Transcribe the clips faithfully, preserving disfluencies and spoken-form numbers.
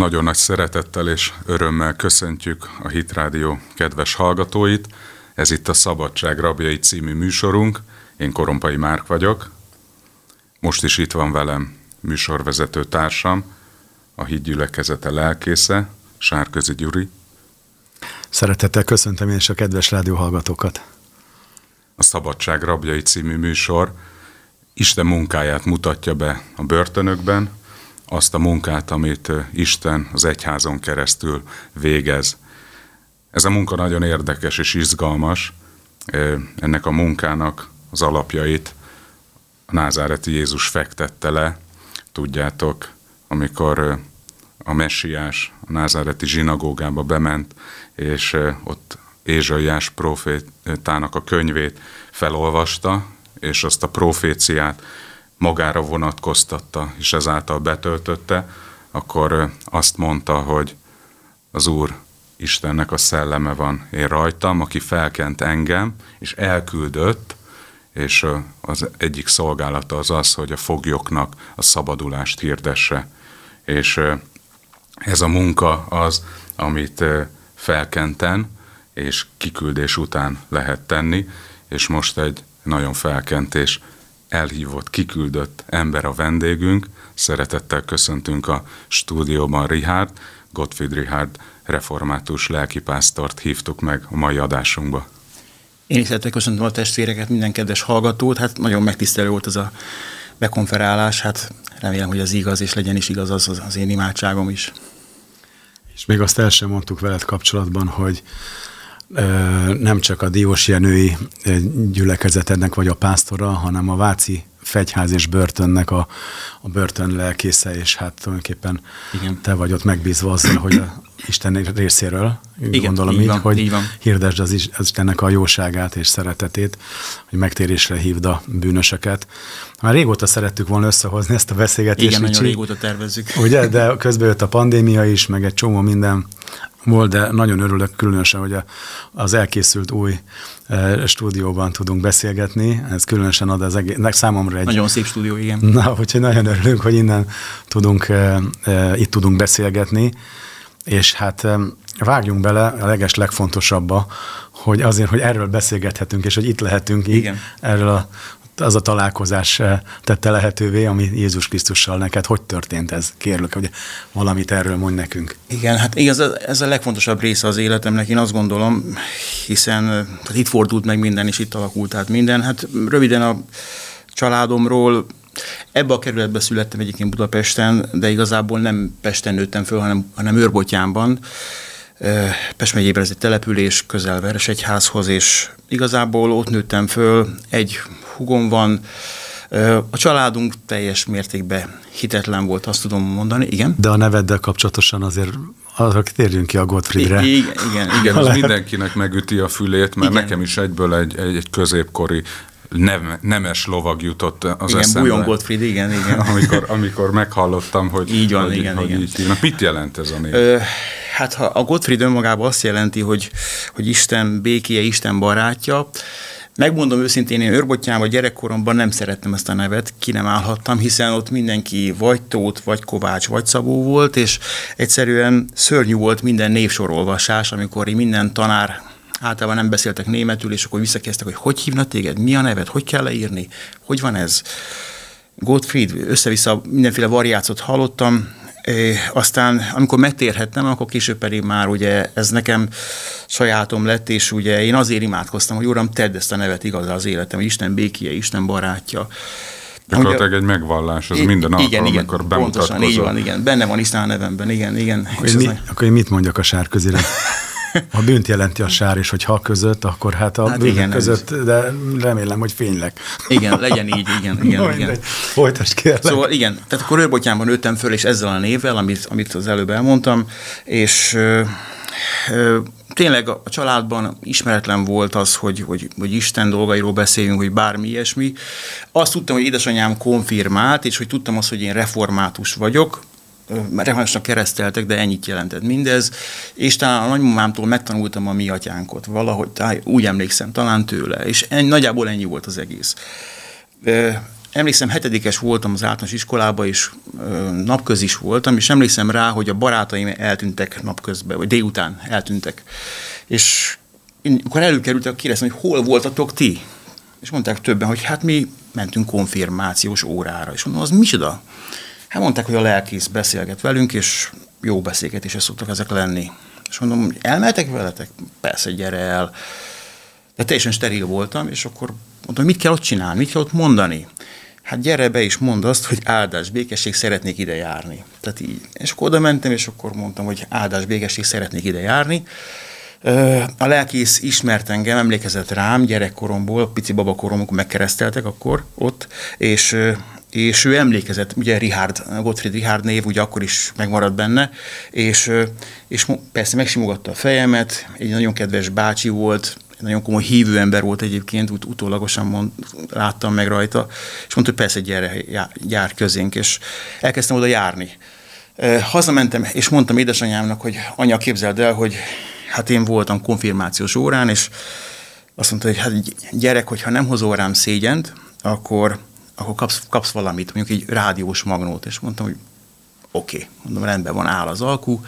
Nagyon nagy szeretettel és örömmel köszöntjük a há i té Rádió kedves hallgatóit. Ez itt a Szabadság Rabjai című műsorunk. Én Korompai Márk vagyok. Most is itt van velem műsorvezető társam, a há i té gyülekezete lelkésze, Sárközi Gyuri. Szeretettel köszöntöm én is a kedves rádióhallgatókat. A Szabadság Rabjai című műsor Isten munkáját mutatja be a börtönökben, azt a munkát, amit Isten az egyházon keresztül végez. Ez a munka nagyon érdekes és izgalmas. Ennek a munkának az alapjait a názáreti Jézus fektette le. Tudjátok, amikor a messiás a názáreti zsinagógába bement, és ott Ézsaiás profétának a könyvét felolvasta, és azt a proféciát magára vonatkoztatta, és ezáltal betöltötte, akkor azt mondta, hogy az Úr Istennek a szelleme van én rajtam, aki felkent engem, és elküldött, és az egyik szolgálata az az, hogy a foglyoknak a szabadulást hirdesse. És ez a munka az, amit felkenten és kiküldés után lehet tenni, és most egy nagyon felkentés elhívott, kiküldött ember a vendégünk. Szeretettel köszöntünk a stúdióban Richárd, Gottfried Richárd református lelkipásztort hívtuk meg a mai adásunkba. Én is szeretettel köszöntöm a testvéreket, minden kedves hallgatót. Hát nagyon megtisztelő volt ez a bekonferálás, hát remélem, hogy az igaz, és legyen is igaz az az én imádságom is. És még azt el sem mondtuk veled kapcsolatban, hogy nem csak a diósjenői gyülekezetednek vagy a pásztora, hanem a Váci Fegyház és Börtönnek a, a börtön lelkésze, és hát tulajdonképpen igen, te vagy ott megbízva azzal, hogy a Isten részéről, igen, gondolom így, így van, hogy így hirdesd az Istennek a jóságát és szeretetét, hogy megtérésre hívd a bűnöseket. Már régóta szerettük volna összehozni ezt a beszélgetést. Igen, nagyon így, régóta tervezzük. Ugye, de közben jött a pandémia is, meg egy csomó minden volt, de nagyon örülök különösen, hogy az elkészült új stúdióban tudunk beszélgetni. Ez különösen ad az egész, számomra egy... Nagyon szép stúdió, igen. Na, úgyhogy nagyon örülünk, hogy innen tudunk, itt tudunk beszélgetni, és hát vágjunk bele a leges legfontosabba, hogy azért, hogy erről beszélgethetünk, és hogy itt lehetünk, így, erről a, az a találkozás tette lehetővé, ami Jézus Krisztussal neked. Hogy történt ez? Kérlek, hogy valamit erről mondj nekünk. Igen, hát igaz, ez a legfontosabb része az életemnek, én azt gondolom, hiszen hát itt fordult meg minden, és itt alakult át minden. Hát röviden a családomról. Ebbe a kerületbe születtem egyébként Budapesten, de igazából nem Pesten nőttem föl, hanem, hanem Őrbotyámban. Pest megyében ez egy település, közel Veresegyházhoz, és igazából ott nőttem föl, egy hugom van. A családunk teljes mértékben hitetlen volt, azt tudom mondani, igen. De a neveddel kapcsolatosan azért arra térjünk ki, a Gottfriedre. I- igen, igen, igen. Az mindenkinek megüti a fülét, mert igen, nekem is egyből egy, egy, egy középkori Nem, nemes lovag jutott az igen, eszembe. Bujon Gottfried, igen, igen. Amikor, amikor meghallottam, hogy így van, hogy, igen, hogy igen. Így hívnak. Mit jelent ez a név? Ö, hát ha a Gottfried önmagában azt jelenti, hogy, hogy Isten békéje, Isten barátja. Megmondom őszintén, én Őrbotyámban gyerekkoromban nem szerettem ezt a nevet, ki nem állhattam, hiszen ott mindenki vagy Tóth, vagy Kovács, vagy Szabó volt, és egyszerűen szörnyű volt minden névsorolvasás, amikor minden tanár általában nem beszéltek németül, és akkor visszakérdeztek, hogy hogy hívna téged, mi a neved, hogy kell leírni, hogy van ez. Gottfried, össze-vissza mindenféle variációt hallottam, aztán amikor megtérhettem, akkor később pedig már ugye ez nekem sajátom lett, és ugye én azért imádkoztam, hogy Uram, tedd ezt a nevet igazán az életem, hogy Isten békéje, Isten barátja. Gyakorlatilag egy megvallás, ez I- minden igen, alkalom, igen, amikor bemutatkozol. Pontosan, így van, igen, benne van Isten a nevemben, igen, igen. Akkor, én, mi, az... akkor én mit mondjak a Sárközire? A bűnt jelenti a sár, és hogy ha között, akkor hát a hát bűnök igen, között, de remélem, hogy fénylek. Igen, legyen így, igen, igen, no, igen. Folytasd, kérlek. Szóval igen, tehát akkor Őrbotyámban nőttem föl, és ezzel a névvel, amit, amit az előbb elmondtam, és ö, ö, tényleg a családban ismeretlen volt az, hogy, hogy, hogy Isten dolgairól beszéljünk, hogy bármi ilyesmi. Azt tudtam, hogy édesanyám konfirmált, és hogy tudtam azt, hogy én református vagyok, reformátusnak kereszteltek, de ennyit jelentett mindez, és talán a nagymamámtól megtanultam a mi atyánkot valahogy, úgy emlékszem, talán tőle, és en, nagyjából ennyi volt az egész. emlékszem, hetedikes voltam az általános iskolában, és napköz is voltam, és emlékszem rá, hogy a barátaim eltűntek napközben, vagy délután eltűntek. És én, akkor előkerültek, kérdeztem, hogy hol voltatok ti? És mondták többen, hogy hát mi mentünk konfirmációs órára. És mondom, az micsoda? Hát mondták, hogy a lelkész beszélget velünk, és jó beszélgetések szoktak ezek lenni. És mondom, hogy elmehetek veletek? Persze, gyere el. De teljesen steril voltam, és akkor mondtam, mit kell ott csinálni, mit kell ott mondani? Hát gyere be és mondd azt, hogy áldás, békesség, szeretnék ide járni. Tehát így. És akkor oda mentem, és akkor mondtam, hogy áldás, békesség, szeretnék ide járni. A lelkész ismert engem, emlékezett rám gyerekkoromból, pici babakorom, akkor megkereszteltek akkor ott, és, és ő emlékezett, ugye Richárd, Gottfried Richárd név, ugye akkor is megmaradt benne, és, és persze megsimogatta a fejemet, egy nagyon kedves bácsi volt, nagyon komoly hívő ember volt egyébként, ut- utólagosan mond, láttam meg rajta, és mondta, hogy persze gyere, jár, jár közénk, és elkezdtem oda járni. Hazamentem, és mondtam édesanyámnak, hogy anya, képzeld el, hogy hát én voltam konfirmációs órán, és azt mondta, hogy hát gyerek, hogyha nem hozol rám szégyent, akkor, akkor kapsz, kapsz valamit, mondjuk egy rádiós magnót, és mondtam, hogy oké, okay. Mondom, rendben van, áll az alkú.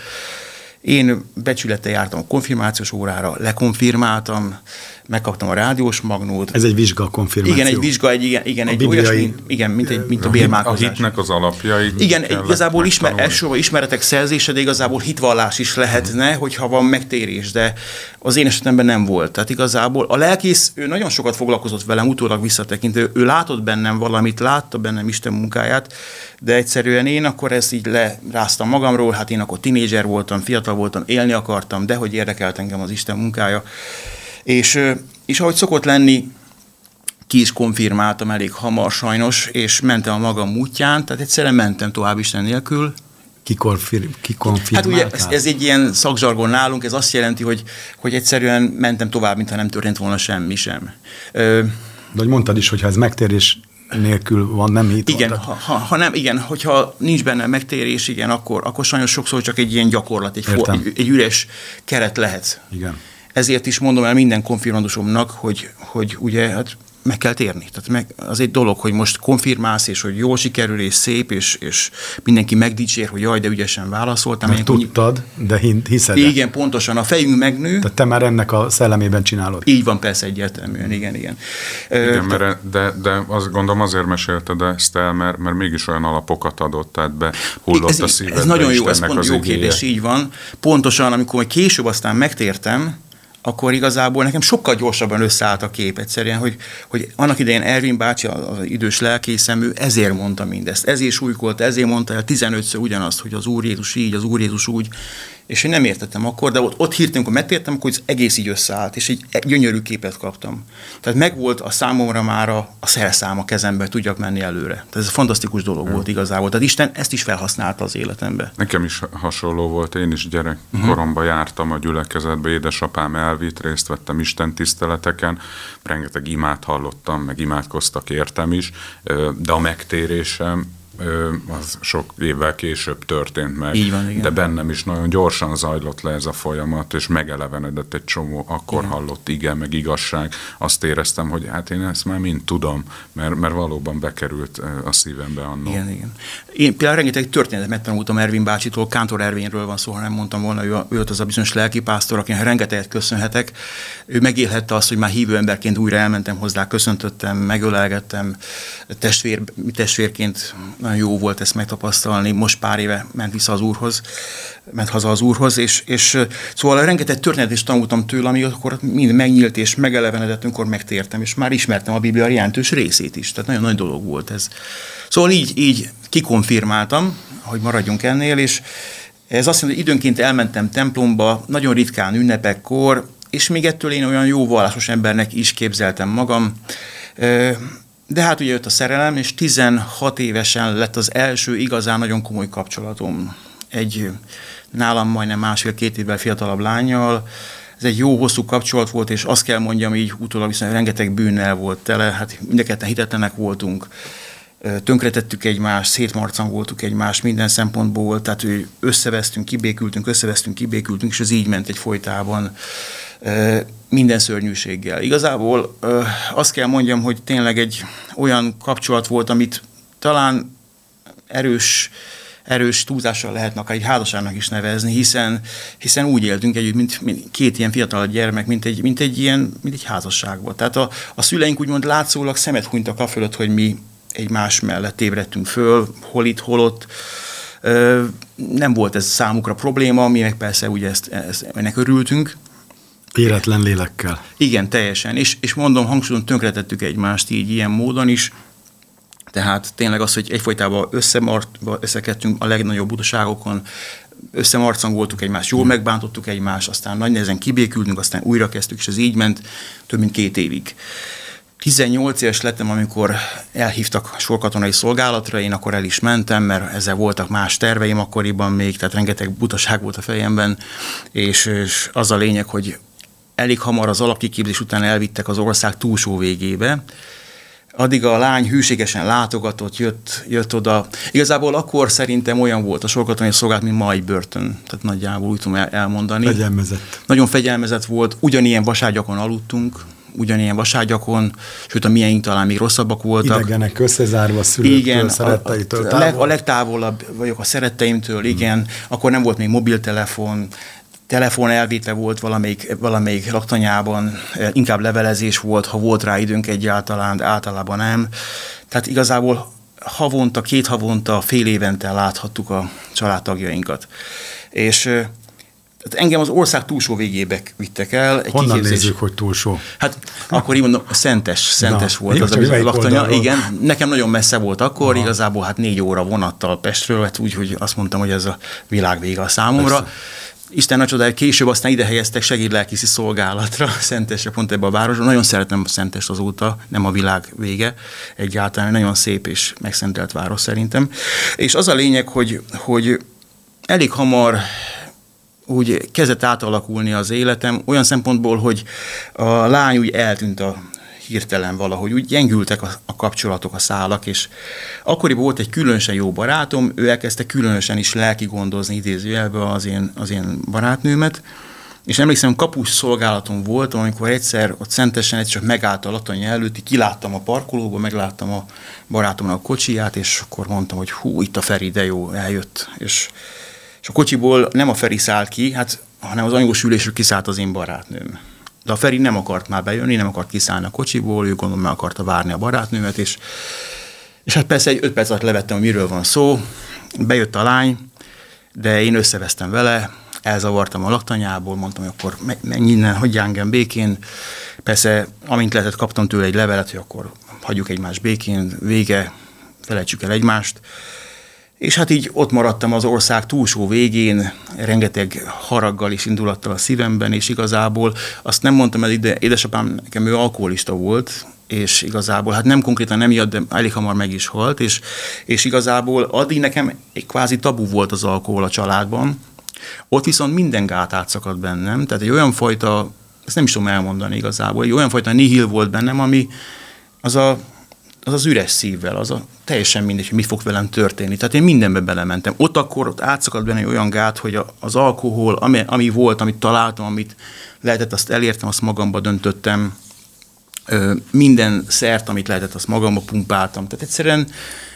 Én becsülettel jártam a konfirmációs órára, lekonfirmáltam, megkaptam a rádiós magnót. Ez egy vizsga konfirmáció. Igen, egy vizsga, egy, igen, igen egy bibliai, olyas, mint, igen, mint, egy, mint a bérmálkozás. A hitnek az alapjai. Igen, igazából ismer, elsősorban ismeretek szerzése, de igazából hitvallás is lehetne, hogyha van megtérés, de az én esetemben nem volt. Tehát igazából a lelkész, ő nagyon sokat foglalkozott velem, utólag visszatekintő, ő látott bennem valamit, látta bennem Isten munkáját, de egyszerűen én akkor ezt így leráztam magamról, hát én akkor tinédzser voltam, fiatal voltam, élni akartam, de hogy érdekelt engem az Isten munkája. És, és ahogy szokott lenni, ki is konfirmáltam elég hamar sajnos, és mentem a magam útján, tehát egyszerűen mentem tovább Isten nélkül. Ki, konfir, ki konfirmáltál? Hát ugye ez, ez egy ilyen szakzsargon nálunk, ez azt jelenti, hogy, hogy egyszerűen mentem tovább, mintha nem történt volna semmi sem. Ö, de hogy mondtad is, hogyha ez megtérés nélkül van, nem hit. Igen, ha, ha, ha nem, igen, hogyha nincs benne megtérés, igen, akkor, akkor sajnos sokszor csak egy ilyen gyakorlat, egy, for, egy, egy üres keret lehet. Igen. Ezért is mondom el minden konfirmandusomnak, hogy, hogy ugye hát meg kell térni. Tehát meg, az egy dolog, hogy most konfirmálsz, és hogy jól sikerül, és szép, és, és mindenki megdicsér, hogy jaj, de ügyesen válaszoltam. Mert tudtad, úgy, de hiszed. Igen, pontosan. A fejünk megnő. Tehát te már ennek a szellemében csinálod. Így van, persze, egyértelműen. Igen, igen. igen Ö, mert, de, de azt gondolom azért mesélted ezt el, mert, mert mégis olyan alapokat adott, tehát behullott ez, a szívedbe. Ez nagyon jó, ez pont jó kérdés, így van. Pontosan, amikor később aztán megtértem, akkor igazából nekem sokkal gyorsabban összeállt a kép egyszerűen, hogy, hogy annak idején Ervin bácsi, az idős lelkészem, ő ezért mondta mindezt, ezért súlykolta, ezért mondta el tizenötször ugyanazt, hogy az Úr Jézus így, az Úr Jézus úgy, és én nem értettem akkor, de ott, ott hirtelen, amikor megtértem, akkor az egész így összeállt, és egy gyönyörű képet kaptam. Tehát megvolt a számomra már a, a szerszám a kezembe, tudjak menni előre. Tehát ez egy fantasztikus dolog hmm. volt igazából. Tehát Isten ezt is felhasználta az életembe. Nekem is hasonló volt, én is gyerekkoromban hmm. jártam a gyülekezetbe, édesapám elvitt, részt vettem Isten tiszteleteken, rengeteg imát hallottam, meg imádkoztak értem is, de a megtérésem, az sok évvel később történt meg, van, de bennem is nagyon gyorsan zajlott le ez a folyamat, és megelevenedett egy csomó, akkor igen. hallott igen, meg igazság. Azt éreztem, hogy hát én ezt már mind tudom, mert, mert valóban bekerült a szívembe annó. Igen, igen. Én például rengeteg történetet megtanultam Ervin bácsitól, Kántor Ervinről van szó, ha nem mondtam volna, ő, ő az a bizonyos lelkipásztor, akinek rengeteget köszönhetek. Ő megélhette azt, hogy már hívő emberként újra elmentem hozzá, köszöntöttem, megölelgettem, testvér, testvérként nagyon jó volt ezt megtapasztalni, most pár éve ment vissza az Úrhoz, ment haza az Úrhoz, és, és szóval rengeteg történetet is tanultam tőle, ami akkor mind megnyílt és megelevenedett, amikor megtértem, és már ismertem a Biblia jelentős részét is, tehát nagyon nagy dolog volt ez. Szóval így, így kikonfirmáltam, hogy maradjunk ennél, és ez azt jelenti, hogy időnként elmentem templomba, nagyon ritkán ünnepekkor, és még ettől én olyan jó vallásos embernek is képzeltem magam. De hát ugye jött a szerelem, és tizenhat évesen lett az első igazán nagyon komoly kapcsolatom. Egy nálam majdnem másfél-két évvel fiatalabb lányjal. Ez egy jó hosszú kapcsolat volt, és azt kell mondjam így utólag viszont rengeteg bűnnel volt tele, hát mindketten hitetlenek voltunk. Tönkretettük egymást, szétmarcangoltuk egymást minden szempontból, tehát összevesztünk, kibékültünk, összevesztünk, kibékültünk, és ez így ment egy folytában. minden szörnyűséggel. Igazából azt kell mondjam, hogy tényleg egy olyan kapcsolat volt, amit talán erős, erős túlzással lehetne akár egy házasságnak is nevezni, hiszen, hiszen úgy éltünk együtt, mint, mint két ilyen fiatal gyermek, mint egy, mint egy ilyen mint egy házasság volt. Tehát a, a szüleink úgymond látszólag szemet hunytak a fölött, hogy mi egymás mellett ébredtünk föl, hol itt, hol ott. Nem volt ez számukra probléma, mi meg persze ugye ezt, ezt, ennek örültünk. Éretlen lélekkel. Igen, teljesen. És, és mondom, hangsúlyozom, tönkretettük egymást így ilyen módon is. Tehát tényleg az, hogy egyfolytában összekettünk a legnagyobb butaságokon, összemarcangoltuk egymást, jól megbántottuk egymást, aztán nagy nehezen kibékültünk, aztán újra kezdtük, és ez így ment több mint két évig. tizennyolc éves lettem, amikor elhívtak sorkatonai szolgálatra, én akkor el is mentem, mert ezzel voltak más terveim akkoriban még, tehát rengeteg butaság volt a fejemben, és, és az a lényeg, hogy elég hamar az alapkiképzés után elvittek az ország túlsó végébe. Addig a lány hűségesen látogatott, jött, jött oda. Igazából akkor szerintem olyan volt a sorkatonai szolgálat, mint mai börtön. Tehát nagyjából úgy tudom elmondani. Fegyelmezett. Nagyon fegyelmezett volt. Ugyanilyen vaságyakon aludtunk, ugyanilyen vaságyakon, sőt a miénk talán még rosszabbak voltak. Idegenek összezárva szülőktől, igen, szeretteitől. A, a, leg, a legtávolabb vagyok a szeretteimtől, igen. Hmm. Akkor nem volt még mobiltelefon, telefon elvétve volt valamelyik, valamelyik laktanyában, inkább levelezés volt, ha volt rá időnk egyáltalán, de általában nem. Tehát igazából havonta, két havonta, fél évente láthattuk a családtagjainkat. És engem az ország túlsó végébe vittek el. Honnan kiképzés. Nézzük, hogy túlsó? Hát akkor így mondom, Szentes, Szentes Na, volt az a laktanya. Igen, nekem nagyon messze volt akkor, Aha. igazából hát négy óra vonattal Pestről, hát úgy, hogy azt mondtam, hogy ez a világ vége a számomra. Persze. Isten nagy csodája, később aztán ide helyeztek segédlelkészi szolgálatra, Szentesre, pont ebben a városban. Nagyon szeretem Szentest azóta, nem a világ vége. Egyáltalán nagyon szép és megszentelt város szerintem. És az a lényeg, hogy, hogy elég hamar úgy kezdett átalakulni az életem, olyan szempontból, hogy a lány úgy eltűnt a hirtelen valahogy, úgy gyengültek a, a kapcsolatok, a szálak, és akkoriban volt egy különösen jó barátom, ő elkezdte különösen is lelki gondozni idézőjelben az én, az én barátnőmet, és emlékszem, kapus szolgálaton voltam, amikor egyszer ott Szentesen egyszer csak megállt a latanya előtt, kiláttam a parkolóba, megláttam a barátomnak a kocsiját, és akkor mondtam, hogy hú, itt a Feri, de jó, eljött, és, és a kocsiból nem a Feri száll ki, hát, hanem az anyós ülésről kiszállt az én barátnőm. De a Feri nem akart már bejönni, nem akart kiszállni a kocsiból, ő gondolom meg akarta várni a barátnőmet, és, és hát persze egy öt perc alatt levettem, hogy miről van szó. Bejött a lány, de én összevesztem vele, elzavartam a laktanyából, mondtam, hogy akkor menj innen, hagyjál engem békén. Persze, amint lehetett, kaptam tőle egy levelet, hogy akkor hagyjuk egymást békén, vége, felejtsük el egymást. És hát így ott maradtam az ország túlsó végén, rengeteg haraggal és indulattal a szívemben, és igazából azt nem mondtam el ide, édesapám nekem ő alkoholista volt, és igazából, hát nem konkrétan nem miatt, de elég hamar meg is halt, és, és igazából addig nekem egy kvázi tabu volt az alkohol a családban, ott viszont minden gát átszakadt bennem, tehát egy olyan fajta, ezt nem is tudom elmondani igazából, egy olyan fajta nihil volt bennem, ami az a az az üres szívvel, az a teljesen mindegy, hogy mi fog velem történni. Tehát én mindenbe belementem. Ott akkor ott átszakadt benne olyan gát, hogy a, az alkohol, ami, ami volt, amit találtam, amit lehetett, azt elértem, azt magamba döntöttem. Ö, minden szert, amit lehetett, azt magamba pumpáltam. Tehát egyszerűen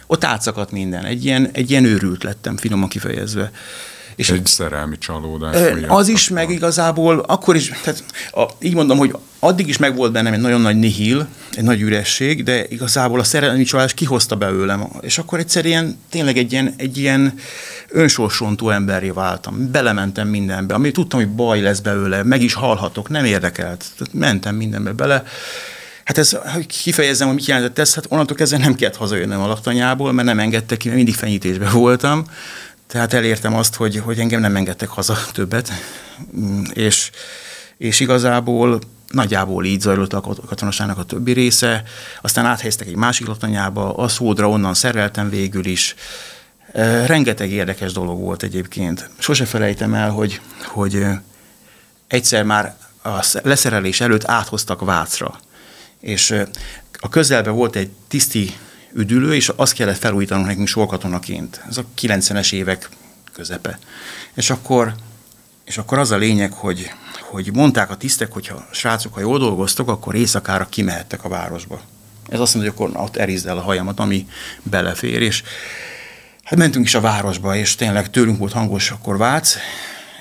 ott átszakadt minden. Egy ilyen, egy ilyen őrült lettem, finoman kifejezve. És egy szerelmi csalódás. Az is, meg igazából akkor is, tehát a, így mondom, hogy addig is megvolt bennem egy nagyon nagy nihil, egy nagy üresség, de igazából a szerelmi csalódás kihozta belőlem, és akkor egyszerűen tényleg egy ilyen, egy ilyen önsorsontó emberré váltam. Belementem mindenbe, amit tudtam, hogy baj lesz belőle, meg is halhatok, nem érdekelt. Tehát mentem mindenbe bele. Hát ez, hogy kifejezzem, hogy mit jelentett ez, hát onnantól kezdve nem kellett hazajönnöm a laktanyából, mert nem engedtek ki, mert mindig fenyítésben voltam. Tehát elértem azt, hogy, hogy engem nem engedtek haza többet, és, és igazából nagyjából így zajlott a katonaságnak a többi része, aztán áthelyeztek egy másik laktanyába, a Szódra, onnan szereltem végül is. Rengeteg érdekes dolog volt egyébként. Sose felejtem el, hogy, hogy egyszer már a leszerelés előtt áthoztak Vácra, és a közelben volt egy tiszti üdülő, és azt kellett felújítanunk nekünk sorkatonaként. Ez a kilencvenes évek közepe. És akkor És akkor az a lényeg, hogy, hogy mondták a tisztek, hogyha srácok, ha jól dolgoztok, akkor éjszakára kimehettek a városba. Ez azt mondja, hogy akkor ott erizd el a hajamat, ami belefér, és hát mentünk is a városba, és tényleg tőlünk volt hangos akkor Vác,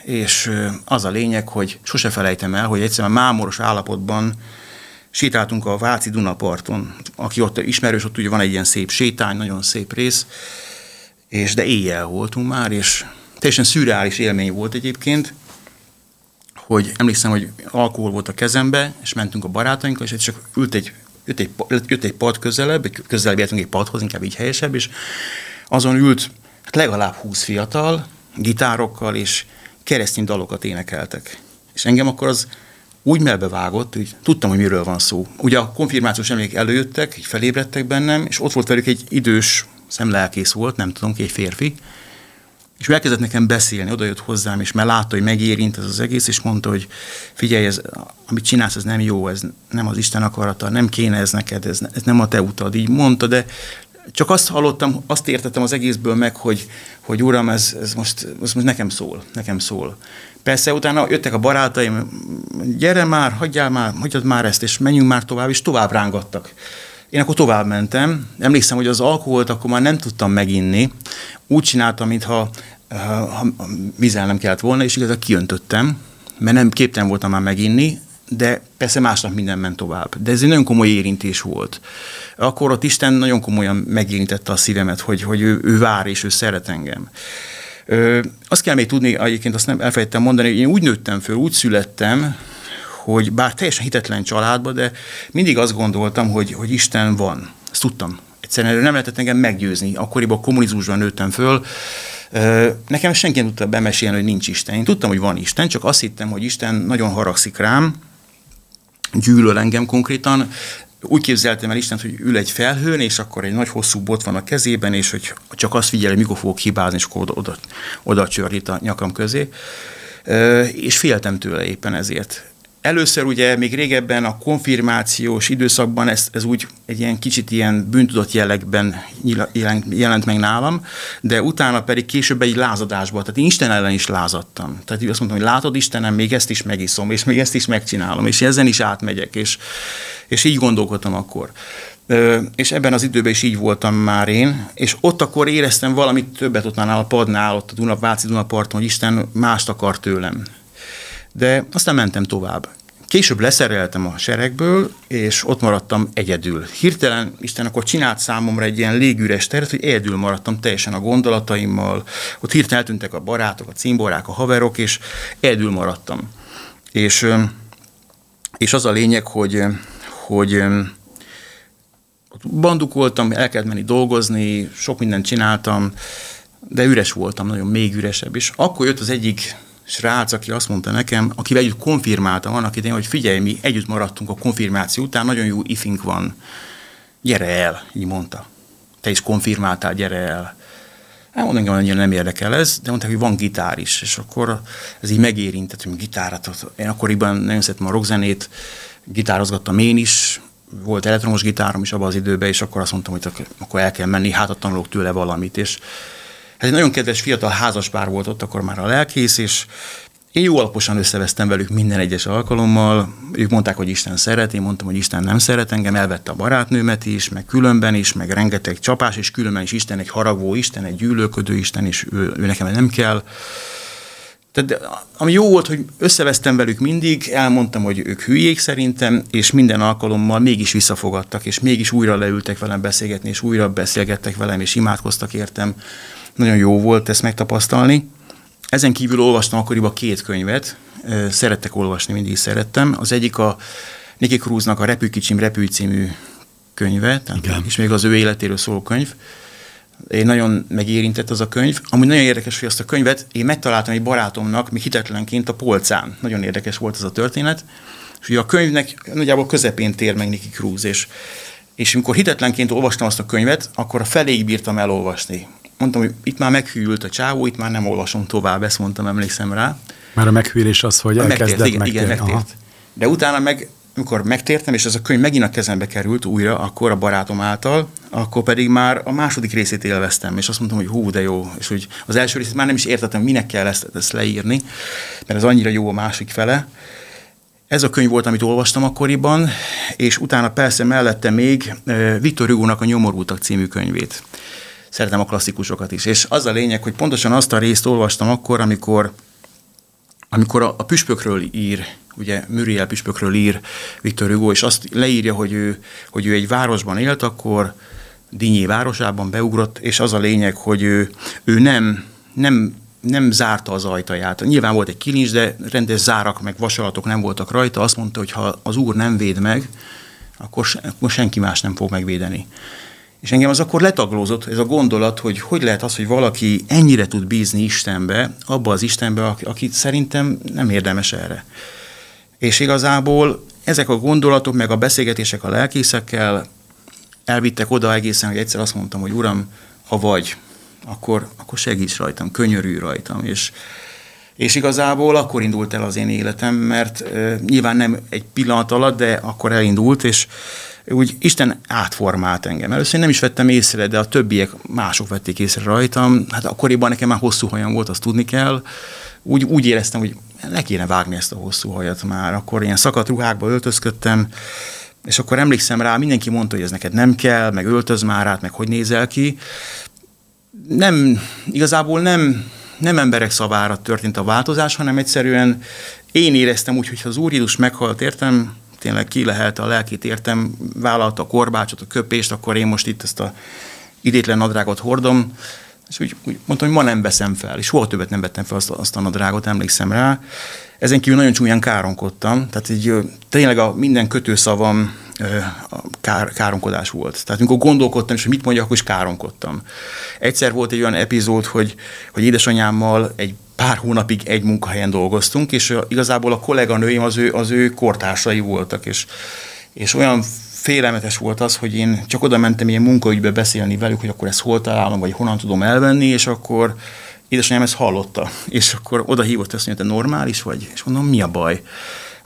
és az a lényeg, hogy sose felejtem el, hogy egyszerűen mámoros állapotban sétáltunk a váci Dunaparton. Aki ott ismerős, ott ugye van egy ilyen szép sétány, nagyon szép rész, és de éjjel voltunk már, és teljesen szürreális élmény volt egyébként, hogy emlékszem, hogy alkohol volt a kezembe, és mentünk a barátainkkal, és csak ült egy, jött, egy, jött egy pad közelebb, közelebb értünk egy padhoz, inkább így helyesebb, és azon ült hát legalább húsz fiatal, gitárokkal, és keresztény dalokat énekeltek. És engem akkor az úgy melbevágott, hogy tudtam, hogy miről van szó. Ugye a konfirmációs emlék előjöttek, így felébredtek bennem, és ott volt velük egy idős szemlelkész volt, nem tudom ki, egy férfi, és elkezdett nekem beszélni, oda jött hozzám, és már látta, hogy megérint ez az egész, és mondta, hogy figyelj, ez, amit csinálsz, ez nem jó, ez nem az Isten akarata, nem kéne ez neked, ez, ez nem a te utad, így mondta, de csak azt hallottam, azt értettem az egészből meg, hogy, hogy uram, ez, ez most, most nekem szól, nekem szól. Persze utána jöttek a barátaim, gyere már, hagyjál már, hagyjad már ezt, és menjünk már tovább, és tovább rángattak. Én akkor tovább mentem. Emlékszem, hogy az alkoholt akkor már nem tudtam meginni. Úgy csináltam, mintha vizel nem kellett volna, és igazán kiöntöttem, mert nem képtelen voltam már meginni, de persze másnap minden ment tovább. De ez egy nagyon komoly érintés volt. Akkor ott Isten nagyon komolyan megérintette a szívemet, hogy, hogy ő, ő vár és ő szeret engem. Ö, azt kell még tudni, egyébként azt nem elfelejtettem mondani, hogy én úgy nőttem föl, úgy születtem, hogy bár teljesen hitetlen családba, de mindig azt gondoltam, hogy, hogy Isten van. Ezt tudtam. Egyszerűen erről nem lehetett engem meggyőzni. Akkoriban a kommunizmusban nőttem föl. Nekem senki nem tudta bemesélni, hogy nincs Isten. Én tudtam, hogy van Isten, csak azt hittem, hogy Isten nagyon haragszik rám, gyűlöl engem konkrétan. Úgy képzeltem el Istent, hogy ül egy felhőn, és akkor egy nagy hosszú bot van a kezében, és hogy csak azt figyelj, mikor fogok hibázni, és akkor oda, oda, oda csörgít a nyakam közé. És féltem tőle éppen ezért. Először ugye még régebben a konfirmációs időszakban ez, ez úgy egy ilyen kicsit ilyen bűntudott jellegben jelent meg nálam, de utána pedig később egy lázadásban, tehát én Isten ellen is lázadtam. Tehát azt mondtam, hogy látod Istenem, még ezt is megiszom, és még ezt is megcsinálom, és ezen is átmegyek, és, és így gondolkodtam akkor. Ö, és ebben az időben is így voltam már én, és ott akkor éreztem valamit többet ott nál a padnál, ott a Duna, Váci Dunaparton, hogy Isten mást akar tőlem. De aztán mentem tovább. Később leszereltem a seregből, és ott maradtam egyedül. Hirtelen Isten akkor csinált számomra egy ilyen légüres teret, hogy egyedül maradtam teljesen a gondolataimmal. Ott hirtelen eltűntek a barátok, a cimborák, a haverok, és egyedül maradtam. És, és az a lényeg, hogy, hogy bandukoltam, el kellett menni dolgozni, sok mindent csináltam, de üres voltam, nagyon még üresebb. És akkor jött az egyik srác, aki azt mondta nekem, akivel együtt konfirmáltam annak idején, hogy figyelj, mi együtt maradtunk a konfirmáció után, nagyon jó ifink van, gyere el, így mondta. Te is konfirmáltál, gyere el. Elmondom, hogy annyira nem érdekel ez, de mondták, hogy van gitár is, és akkor ez így megérintett, hogy gitárat, én akkoriban nagyon szerettem a rockzenét, gitározgattam én is, volt elektromos gitárom is abban az időben, és akkor azt mondtam, hogy akkor el kell menni, hát tanulok tőle valamit, és hát egy nagyon kedves fiatal házaspár volt ott, akkor már a lelkész, és én jó alaposan összevesztem velük minden egyes alkalommal. Ők mondták, hogy Isten szeret, én mondtam, hogy Isten nem szeret engem, elvette a barátnőmet is, meg különben is, meg rengeteg csapás, és különben is Isten egy haragvó Isten, egy gyűlölködő Isten, és ő, ő nekem nem kell. Tehát ami jó volt, hogy összevesztem velük mindig, elmondtam, hogy ők hülyék szerintem, és minden alkalommal mégis visszafogadtak, és mégis újra leültek velem beszélgetni, és újra beszélgettek velem, és imádkoztak értem. Nagyon jó volt ezt megtapasztalni. Ezen kívül olvastam akkoriban két könyvet, szerettek olvasni, mindig szerettem. Az egyik a Nicky Cruznak a Repű Kicsim Repű című könyve, tehát, és még az ő életéről szóló könyv. Én nagyon megérintett az a könyv. Amúgy nagyon érdekes, hogy azt a könyvet én megtaláltam egy barátomnak, még hitetlenként a polcán. Nagyon érdekes volt ez a történet. És ugye a könyvnek nagyjából közepén tér meg Nicky Cruz, és, és amikor hitetlenként olvastam azt a könyvet, akkor a feléig bírtam elolvasni. Mondtam, hogy itt már meghűlt a csávó, itt már nem olvasom tovább, ezt mondtam, emlékszem rá. Már a meghűlés az, hogy elkezdett megtért. Igen, megtért. De utána meg amikor megtértem, és ez a könyv megint a kezembe került újra, akkor a barátom által, akkor pedig már a második részét élveztem, és azt mondtam, hogy hú, de jó. És úgy az első részét már nem is értettem, minek kell ezt, ezt leírni, mert ez annyira jó a másik fele. Ez a könyv volt, amit olvastam akkoriban, és utána persze mellette még Victor Hugónak a Nyomorultak című könyvét. Szeretem a klasszikusokat is. És az a lényeg, hogy pontosan azt a részt olvastam akkor, amikor, amikor a, a püspökről ír, ugye Müriel püspökről ír Victor Hugo, és azt leírja, hogy ő, hogy ő egy városban élt, akkor Digne városában beugrott, és az a lényeg, hogy ő, ő nem... nem nem zárta az ajtaját. Nyilván volt egy kilincs, de rendes zárak meg vasalatok nem voltak rajta. Azt mondta, hogy ha az Úr nem véd meg, akkor, se, akkor senki más nem fog megvédeni. És engem az akkor letaglózott ez a gondolat, hogy hogy lehet az, hogy valaki ennyire tud bízni Istenbe, abba az Istenbe, akit szerintem nem érdemes erre. És igazából ezek a gondolatok, meg a beszélgetések a lelkészekkel elvittek oda egészen, hogy egyszer azt mondtam, hogy Uram, ha vagy, Akkor, akkor segíts rajtam, könyörülj rajtam. És, és igazából akkor indult el az én életem, mert e, nyilván nem egy pillanat alatt, de akkor elindult, és úgy Isten átformált engem. Először én nem is vettem észre, de a többiek, mások vették észre rajtam. Hát akkoriban nekem már hosszú hajam volt, azt tudni kell. Úgy, úgy éreztem, hogy le kéne vágni ezt a hosszú hajat már. Akkor ilyen szakadt ruhákba öltözködtem, és akkor emlékszem rá, mindenki mondta, hogy ez neked nem kell, meg öltöz már át, meg hogy nézel ki. Nem, igazából nem, nem emberek szavára történt a változás, hanem egyszerűen én éreztem úgy, hogy ha az Úr Jézus meghalt, értem, tényleg ki lehelte a lelkét, értem, vállalta a korbácsot, a köpést, akkor én most itt ezt a idétlen nadrágot hordom, és úgy, úgy mondtam, hogy ma nem veszem fel, és soha többet nem vettem fel azt, azt a nadrágot, emlékszem rá. Ezen kívül nagyon csúnyán káronkodtam, tehát így tényleg a minden kötőszavam Kár, káromkodás volt. Tehát amikor gondolkodtam, és hogy mit mondjak, akkor is káromkodtam. Egyszer volt egy olyan epizód, hogy, hogy édesanyámmal egy pár hónapig egy munkahelyen dolgoztunk, és igazából a kolléganőim az ő, az ő kortársai voltak, és, és olyan félelmetes volt az, hogy én csak oda mentem ilyen munkaügybe beszélni velük, hogy akkor ezt hol találom, vagy honnan tudom elvenni, és akkor édesanyám ezt hallotta. És akkor oda hívott, azt mondja, te normális vagy? És mondom, mi a baj?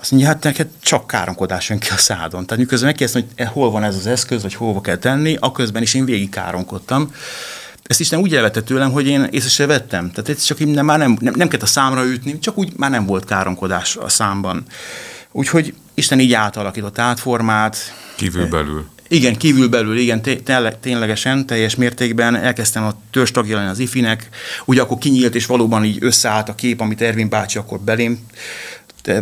Azt mondja, hát neked csak káromkodás jön ki a szádon. Tehát miközben megkérdeztem, hogy hol van ez az eszköz, vagy hova kell tenni, aközben is én végig káromkodtam. Ezt Isten úgy elvette tőlem, hogy én észre se vettem. Tehát ez csak nem, már nem, nem, nem kellett a számra ütni, csak úgy már nem volt káromkodás a számban. Úgyhogy Isten így átalakított, átformált. Kívülbelül. Igen, kívülbelül, igen, ténylegesen, teljes mértékben elkezdtem a törzs tagja lenni az ifinek. Ugye akkor kinyílt, és valóban így összeállt a kép, amit Ervin bácsi akkor belém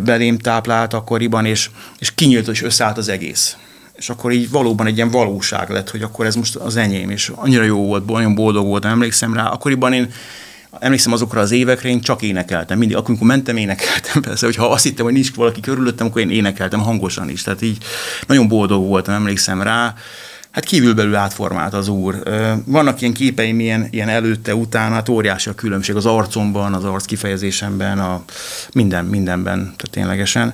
belém táplált akkoriban, és, és kinyílt, és összeállt az egész. És akkor így valóban egy ilyen valóság lett, hogy akkor ez most az enyém, és annyira jó volt, nagyon boldog voltam, emlékszem rá. Akkoriban én emlékszem azokra az évekre, én csak énekeltem. Mindig, akkor, amikor mentem, énekeltem persze, hogyha azt hittem, hogy nincs valaki körülöttem, akkor én énekeltem hangosan is. Tehát így nagyon boldog voltam, emlékszem rá. Hát kívülbelül átformált az Úr. Vannak ilyen képeim, ilyen, ilyen előtte, utána, hát óriási a különbség az arcomban, az arc kifejezésemben, a minden, mindenben ténylegesen.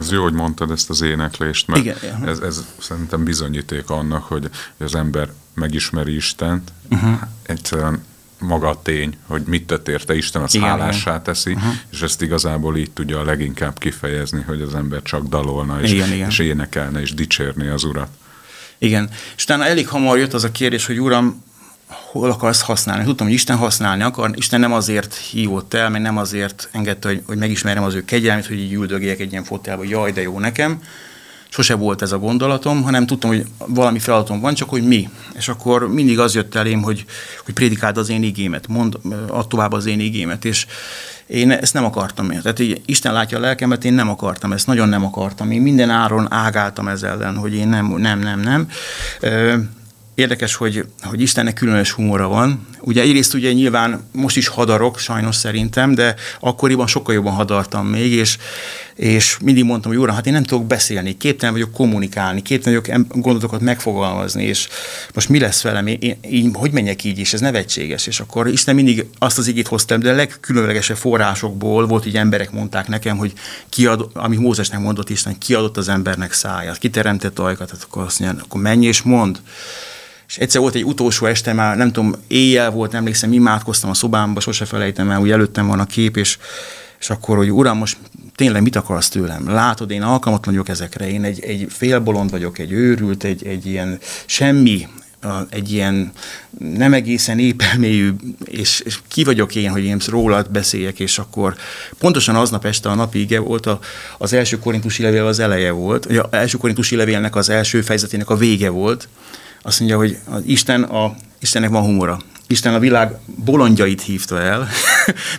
Ez jó, hogy mondtad ezt az éneklést, mert igen, ez, ez szerintem bizonyíték annak, hogy az ember megismeri Istent, uh-huh. egyszerűen maga a tény, hogy mit tett érte, Isten azt igen, hálássá teszi, uh-huh. és ezt igazából így tudja a leginkább kifejezni, hogy az ember csak dalolna, és, igen, igen. és énekelne, és dicsérni az Urat. Igen, és utána elég hamar jött az a kérdés, hogy Uram, hol akarsz használni? Tudtam, hogy Isten használni akar, Isten nem azért hívott el, meg nem azért engedte, hogy, hogy megismerjem az ő kegyelmét, hogy így üldögéljek egy ilyen fotelba, jaj, de jó nekem. Sose volt ez a gondolatom, hanem tudtam, hogy valami feladatom van, csak hogy mi. És akkor mindig az jött elém, hogy, hogy prédikáld az én igémet, mondd, add tovább az én igémet, és én ezt nem akartam. Tehát így, Isten látja a lelkemet, én nem akartam ezt, nagyon nem akartam. Én minden áron ágáltam ez ellen, hogy én nem, nem, nem, nem. Érdekes, hogy, hogy Istennek különös humora van. Ugye egyrészt ugye nyilván most is hadarok, sajnos szerintem, de akkoriban sokkal jobban hadartam még, és, és mindig mondtam, hogy Uram, hát én nem tudok beszélni, képtelen vagyok kommunikálni, képtelen vagyok gondolatokat megfogalmazni, és most mi lesz velem, én, én, hogy menjek így, és ez nevetséges. És akkor Isten mindig azt az igét hoztam, de a legkülönlegesebb forrásokból volt, hogy emberek mondták nekem, hogy kiad, ami Mózesnek mondott Isten, kiadott az embernek száját, kiteremtett ajkat, tehát akkor azt mondja, akkor menj és mondd. És egyszer volt egy utolsó este, már nem tudom, éjjel volt, emlékszem, imádkoztam a szobámba, sose felejtem el, úgy előttem van a kép, és és akkor, hogy uram, most tényleg mit akarsz tőlem? Látod, én alkalmatlan vagyok ezekre, én egy, egy félbolond vagyok, egy őrült, egy, egy ilyen semmi, egy ilyen nem egészen épelmélyű, és, és ki vagyok én, hogy én rólad beszéljek, és akkor pontosan aznap este a napige volt, a, az első korintusi levél az eleje volt, az első korintusi levélnek az első fejezetének a vége volt, azt mondja, hogy az Isten a, Istennek van humora. Isten a világ bolondjait hívta el,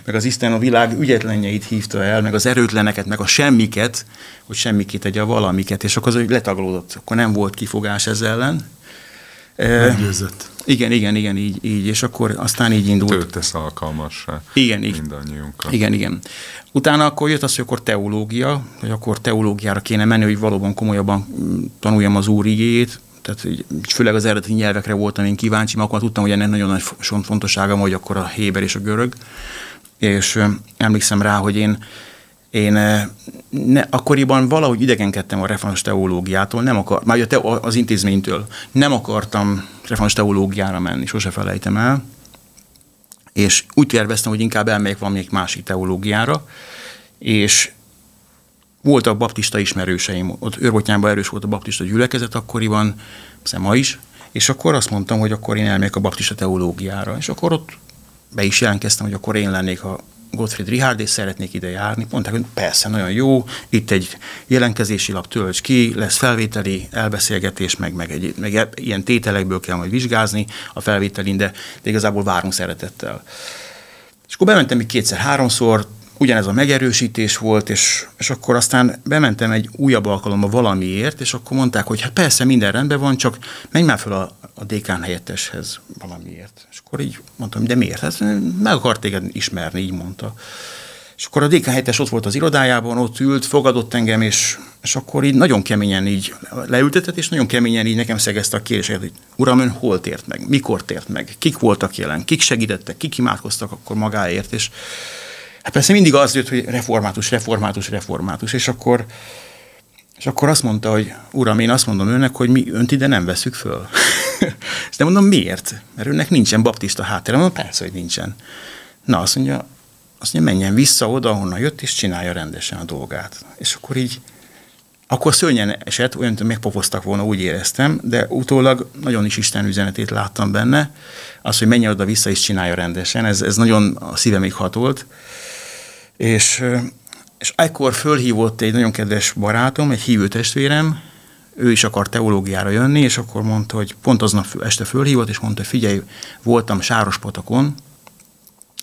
meg az Isten a világ ügyetlenjeit hívta el, meg az erőtleneket, meg a semmiket, hogy semmikét tegye a valamiket, és akkor az letaglódott, akkor nem volt kifogás ez ellen. Meggyőzött. E, igen, igen, igen, így, így, és akkor aztán így indult. Tőt tesz alkalmassá. Igen, így. Mindannyiunkat. Igen, igen. Utána akkor jött az, hogy akkor teológia, hogy akkor teológiára kéne menni, hogy valóban komolyabban tanuljam az Úr igéjét, tehát főleg az eredeti nyelvekre voltam én kíváncsi, mert akkor tudtam, hogy ennek nagyon nagy fontossága, hogy akkor a héber és a görög, és emlékszem rá, hogy én, én ne, akkoriban valahogy idegenkedtem a református teológiától, nem akar, már te, az intézménytől, nem akartam református teológiára menni, sose felejtem el, és úgy terveztem, hogy inkább elmegyek valamelyik másik teológiára, és voltak baptista ismerőseim, ott Őrbotyámban erős volt a baptista gyülekezet akkoriban, hiszem ma is, és akkor azt mondtam, hogy akkor én elmegyek a baptista teológiára, és akkor ott be is jelentkeztem, hogy akkor én lennék a Gottfried Richárd, és szeretnék ide járni. Mondták, hogy persze, nagyon jó, itt egy jelentkezési lap, tölts ki, lesz felvételi, elbeszélgetés, meg, meg, egy, meg ilyen tételekből kell majd vizsgázni a felvételin, de, de igazából várunk szeretettel. És akkor bementem még kétszer-háromszor, ugyanez a megerősítés volt, és, és akkor aztán bementem egy újabb alkalommal valamiért, és akkor mondták, hogy hát persze minden rendben van, csak menj már fel a, a dékán helyetteshez valamiért. És akkor így mondtam, de miért? Hát meg akart téged ismerni, így mondta. És akkor a dékán helyettes ott volt az irodájában, ott ült, fogadott engem, és, és akkor így nagyon keményen így leültetett, és nagyon keményen így nekem szegezte a kérdéseket, hogy uram, ön hol tért meg, mikor tért meg, kik voltak jelen, kik segítettek, kik imádkoztak akkor magáért, és hát persze mindig az jött, hogy református, református, református, és akkor, és akkor azt mondta, hogy uram, én azt mondom önnek, hogy mi önt ide nem veszük föl. És nem mondom, miért? Mert önnek nincsen baptista háttere, mondom, persze, hogy nincsen. Na, azt mondja, azt mondja, menjen vissza oda, ahonnan jött, és csinálja rendesen a dolgát. És akkor így, akkor szörnyen esett, olyan, hogy megpofoztak volna, úgy éreztem, de utólag nagyon is Isten üzenetét láttam benne, az, hogy menjen oda vissza és csinálja rendesen, ez, ez nagyon a szívemig hatolt. És, és ekkor fölhívott egy nagyon kedves barátom, egy hívő testvérem, ő is akar teológiára jönni, és akkor mondta, hogy pont aznap este fölhívott, és mondta, hogy figyelj, voltam Sárospatakon,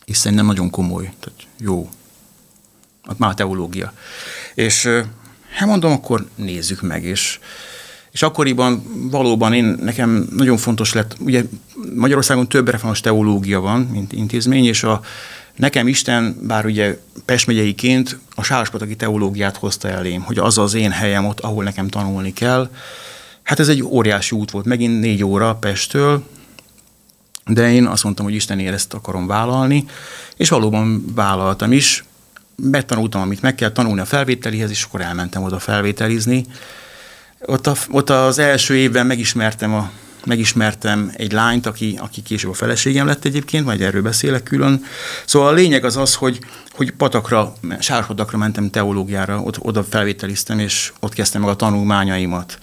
és szerintem nagyon komoly, tehát jó, ott már teológia. És hát mondom, akkor nézzük meg, és, és akkoriban valóban én, nekem nagyon fontos lett, ugye Magyarországon több református teológia van, mint intézmény, és a nekem Isten, bár ugye Pest megyeiként a sárospataki teológiát hozta elém, hogy az az én helyem ott, ahol nekem tanulni kell. Hát ez egy óriási út volt, megint négy óra Pesttől, de én azt mondtam, hogy Istenért ezt akarom vállalni, és valóban vállaltam is. Megtanultam, amit meg kell tanulni a felvételihez, és akkor elmentem oda felvételizni. Ott, a, ott az első évben megismertem, a, megismertem egy lányt, aki, aki később a feleségem lett egyébként, majd erről beszélek külön. Szóval a lényeg az az, hogy, hogy patakra, Sárospatakra mentem teológiára, ott, oda felvételiztem, és ott kezdtem meg a tanulmányaimat.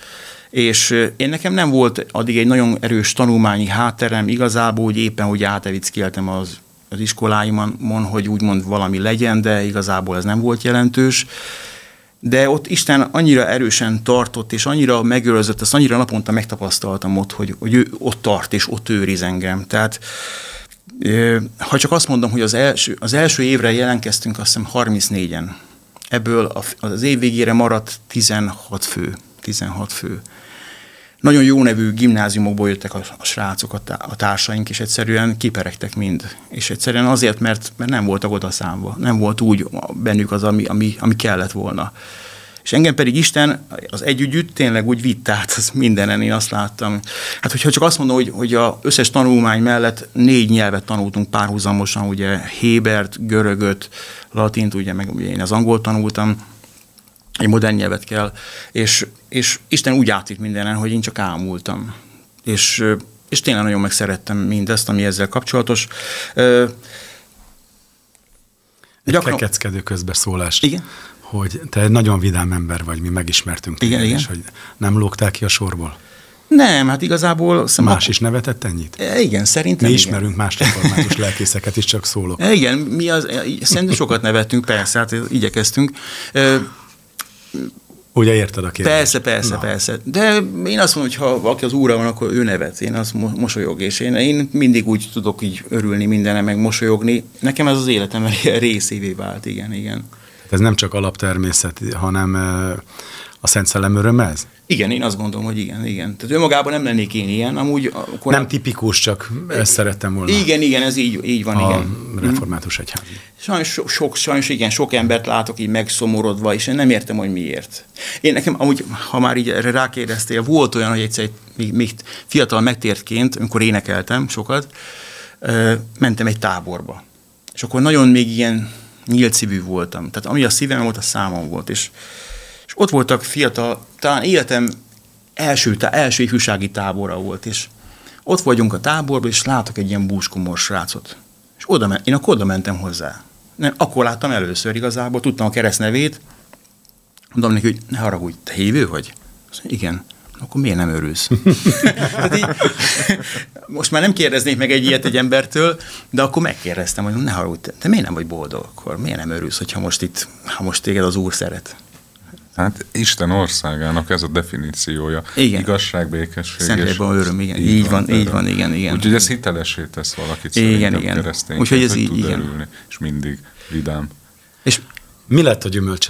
És én nekem nem volt addig egy nagyon erős tanulmányi hátterem, igazából, hogy éppen úgy átevickéltem az az iskoláimon, hogy úgymond valami legyen, de igazából ez nem volt jelentős. De ott Isten annyira erősen tartott, és annyira megőrzött, azt annyira naponta megtapasztaltam ott, hogy, hogy ő ott tart, és ott őriz engem. Tehát ha csak azt mondom, hogy az első, az első évre jelentkeztünk, azt hiszem harmincnégyen. Ebből az év végére maradt tizenhat fő. tizenhat fő. Nagyon jó nevű gimnáziumokból jöttek a, a srácok, a, tá- a társaink, és egyszerűen kiperegtek mind. És egyszerűen azért, mert, mert nem voltak oda számva. Nem volt úgy bennük az, ami, ami, ami kellett volna. És engem pedig Isten az együgyütt tényleg úgy vitt át, az mindenen én azt láttam. Hát hogyha csak azt mondom, hogy, hogy az összes tanulmány mellett négy nyelvet tanultunk párhuzamosan, ugye hébert, görögöt, latint, ugye meg ugye én az angolt tanultam, egy modern nyelvet kell, és, és Isten úgy átírt mindenen, hogy én csak ámultam. És, és tényleg nagyon megszerettem mindezt, ami ezzel kapcsolatos. Gyakran... Egy kekeckedő közbeszólást. Igen. Hogy te egy nagyon vidám ember vagy, mi megismertünk. Igen, téged, igen. És hogy nem lógtál ki a sorból? Nem, hát igazából... Más akkor... is nevetett ennyit? Igen, szerintem. Mi igen. ismerünk más református lelkészeket is, csak szólok. Igen, mi az, szerintem sokat nevettünk, persze, hát igyekeztünk. Ugye érted a kérdést? Persze, persze, Na. persze. De én azt mondom, hogy ha valaki az Úrra van, akkor ő nevet, én azt mosolyog, és én, én mindig úgy tudok így örülni mindenre, meg mosolyogni. Nekem ez az életem részévé vált, igen, igen. Ez nem csak alaptermészet, hanem a Szent Szellem örömez? Igen, én azt gondolom, hogy igen, igen. Tehát önmagában nem lennék én ilyen, amúgy... Akkor nem tipikus, csak ezt szerettem volna. Igen, igen, ez így, így van, a igen. A református egyház. Sajnos, so, sok, sajnos igen, sok embert látok így megszomorodva, és én nem értem, hogy miért. Én nekem, amúgy, ha már így erre rákérdeztél, volt olyan, hogy egyszer még, még fiatal megtértként, amikor énekeltem sokat, mentem egy táborba. És akkor nagyon még ilyen nyílt szívű voltam. Tehát ami a szívem volt, a számom volt, és És ott voltak fiatal, talán életem első, tá, első ifjúsági tábora volt, és ott vagyunk a táborban, és látok egy ilyen búskomor srácot. És oda men- én akkor oda mentem hozzá. Nem, akkor láttam először igazából, tudtam a keresztnevét, mondom neki, hogy ne haragudj, te hívő vagy? Azt mondja, igen. Akkor miért nem örülsz? így, most már nem kérdeznék meg egy ilyet egy embertől, de akkor megkérdeztem, hogy ne haragudj, te, te miért nem vagy boldog akkor? Miért nem örülsz, hogyha most itt, ha most téged az Úr szeret? Hát Isten országának ez a definíciója. Igen. Igazság, békesség. Szentlélekben öröm, igen. Így, így van, van így van, igen, igen. Úgyhogy ez hitelessé tesz valakit, igen, szerintem igen. keresztényként, úgyhogy ez így, tud igen. örülni, és mindig vidám. És mi lett a gyümölcs,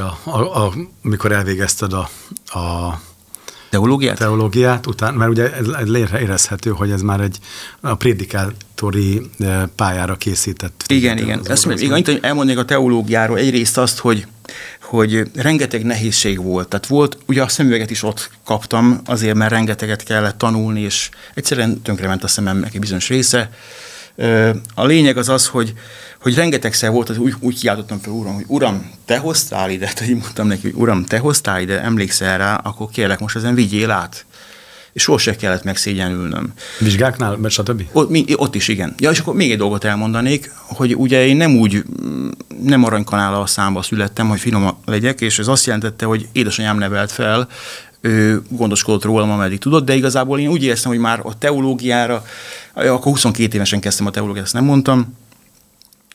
amikor elvégezted a, a teológiát? teológiát után, mert ugye érezhető, hogy ez már egy a prédikátori pályára készített. Igen, igen. Ezt mondom, igen, elmondnék a teológiáról egyrészt azt, hogy hogy rengeteg nehézség volt. Tehát volt, ugye a szemüveget is ott kaptam, azért, mert rengeteget kellett tanulni, és egyszerűen tönkrement a szememnek egy bizonyos része. A lényeg az az, hogy, hogy rengetegszer volt, hogy úgy, úgy kiáltottam fel Uram, hogy Uram, te hoztál ide, tehát így mondtam neki, hogy Uram, te hoztál ide, emlékszel rá, akkor kérlek, most ezen vigyél át. És sose kellett megszégyenülnöm. Vizsgáknál, mert stb.? Ott, mi, ott is, igen. Ja, és akkor még egy dolgot elmondanék, hogy ugye én nem úgy, nem aranykanállal a számba születtem, hogy finom legyek, és ez azt jelentette, hogy édesanyám nevelt fel, ő gondoskodott rólam, ameddig tudott, de igazából én úgy éreztem, hogy már a teológiára, akkor huszonkét évesen kezdtem a teológiát, ezt nem mondtam,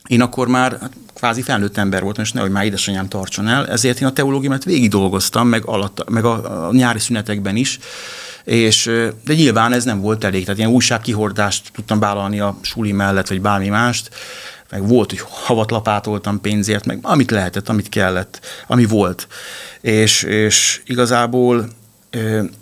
én akkor már hát, kvázi felnőtt ember voltam, és nehogy már édesanyám tartson el, ezért én a teológiát végig dolgoztam, meg, alatt, meg a, a nyári szünetekben is, és, de nyilván ez nem volt elég, tehát ilyen újságkihordást tudtam vállalni a suli mellett, vagy bármi mást, meg volt, hogy havat lapátoltam pénzért, meg amit lehetett, amit kellett, ami volt. És, és igazából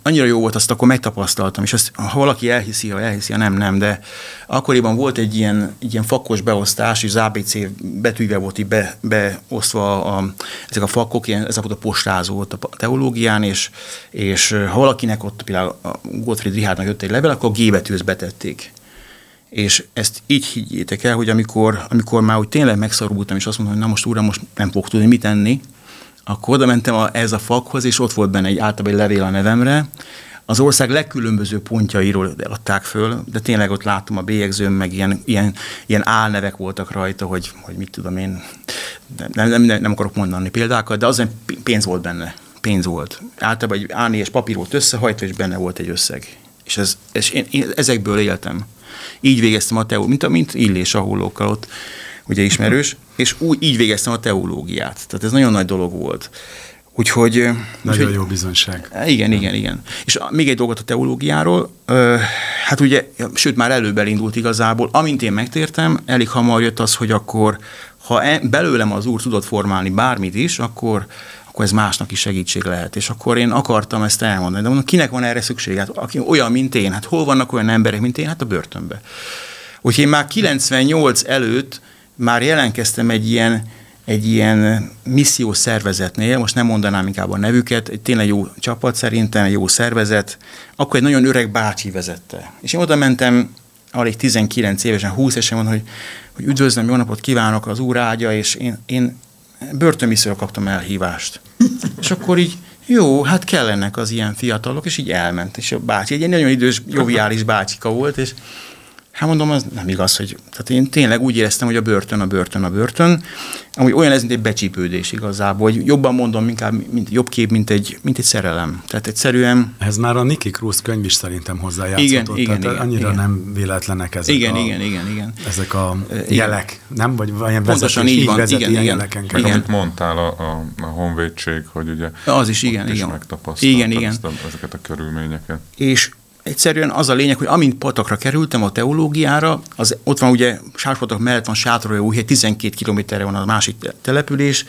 annyira jó volt, azt akkor megtapasztaltam, és ezt, ha valaki elhiszi, ha elhiszi, ha nem, nem, de akkoriban volt egy ilyen, ilyen fakkos beosztás, és az á bé cé betűvel volt így be, beosztva a, ezek a fakkok, ilyen, ez volt a postázó volt a teológián, és, és ha valakinek ott például a Gottfried Richárdnak jött egy level, akkor a G betűhöz betették. És ezt így higgyétek el, hogy amikor, amikor már úgy tényleg megszorultam, és azt mondtam, hogy na most Uram, most nem fogok tudni mit enni, akkor oda mentem a, ez a fakhoz, és ott volt benne egy általában egy levél a nevemre. Az ország legkülönböző pontjairól adták föl, de tényleg ott láttam a bélyegzőn, meg ilyen, ilyen, ilyen álnevek voltak rajta, hogy, hogy mit tudom én, nem, nem, nem akarok mondani példákat, de azon pénz volt benne, pénz volt. Általában egy á négyes papír volt összehajtva, és benne volt egy összeg. És, ez, és én, én ezekből éltem. Így végeztem a teológiát, mint, mint Illés a hollókkal ott, ugye ismerős, és úgy így végeztem a teológiát. Tehát ez nagyon nagy dolog volt. Úgyhogy... Nagyon úgyhogy, jó bizonyság. Igen, igen, igen. És még egy dolgot a teológiáról, hát ugye, sőt már előbb elindult igazából, amint én megtértem, elég hamar jött az, hogy akkor, ha belőlem az Úr tudott formálni bármit is, akkor, akkor ez másnak is segítség lehet. És akkor én akartam ezt elmondani, de mondom, kinek van erre szükség? Hát aki olyan, mint én, hát hol vannak olyan emberek, mint én? Hát a börtönbe. Úgyhogy én már kilencvennyolc előtt már jelentkeztem egy ilyen, egy ilyen missziós szervezetnél, most nem mondanám inkább a nevüket, egy tényleg jó csapat szerintem, jó szervezet, akkor egy nagyon öreg bácsi vezette. És én oda mentem, alig tizenkilenc évesen, húsz évesen mondom, hogy, hogy üdvözlöm, jó napot kívánok, az Úr áldja, és én, én börtönviszről kaptam elhívást. És akkor így, jó, hát kellenek az ilyen fiatalok, és így elment. És a bácsi, egy nagyon idős, joviális bácsika volt, és Hát mondom, az nem igaz, hogy... Tehát én tényleg úgy éreztem, hogy a börtön, a börtön, a börtön. Amúgy olyan ez, mint egy becsípődés igazából, hogy jobban mondom, inkább mint, jobb kép, mint egy, mint egy szerelem. Tehát egyszerűen... Ez már a Nicky Cruz könyv is szerintem hozzájátszhatott. Igen, igen, igen. Annyira igen. Nem véletlenek ezek igen, a... Igen, igen, igen. Ezek a jelek, igen. Nem? Vagy ilyen pontosan vezetés, így, van. Így vezet igen, ilyen igen, jeleken kell. Amit mondtál a, a, a honvédség, hogy ugye... Az is, igen, igen. Megtapasztaltad igen, igen. Ezt a, ezeket a körülményeket. És egyszerűen az a lényeg, hogy amint patakra kerültem a teológiára, az, ott van ugye Sárospatak mellett van Sátorújhelyi, tizenkét kilométerre van a másik település,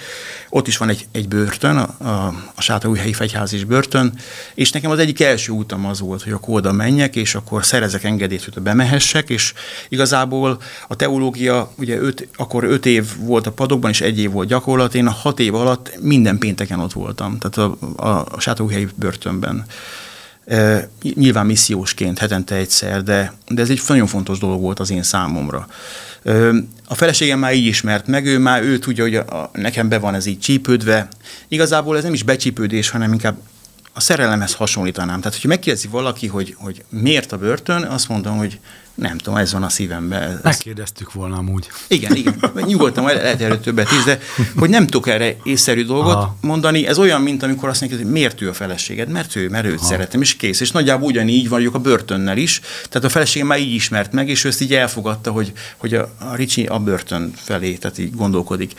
ott is van egy, egy börtön, a, a, a Sátorújhelyi fegyház és börtön, és nekem az egyik első útam az volt, hogy akkor oda menjek, és akkor szerezek engedélyt, hogy bemehessek, és igazából a teológia, ugye öt, akkor öt év volt a padokban, és egy év volt gyakorlat, én a hat év alatt minden pénteken ott voltam, tehát a, a, a Sátorújhelyi börtönben. Uh, nyilván missziósként, hetente egyszer, de, de ez egy nagyon fontos dolog volt az én számomra. Uh, a feleségem már így ismert meg, ő már ő tudja, hogy a, a, nekem be van ez így csípődve. Igazából ez nem is becsípődés, hanem inkább a szerelemhez hasonlítanám. Tehát, hogyha megkérdezi valaki, hogy, hogy miért a börtön, azt mondom, hogy nem tudom, ez van a szívemben. Megkérdeztük volna amúgy. Igen, igen. Nyugodtan, lehet erről többet is, de hogy nem tudok erre észszerű dolgot aha. mondani, ez olyan, mint amikor azt mondják, hogy miért ő a feleséged, mert ő, mert őt aha. szeretem, és kész. És nagyjából ugyanígy vagyok a börtönnel is. Tehát a feleségem már így ismert meg, és ő ezt így elfogadta, hogy, hogy a, a Ricsi a börtön felé, tehát így gondolkodik.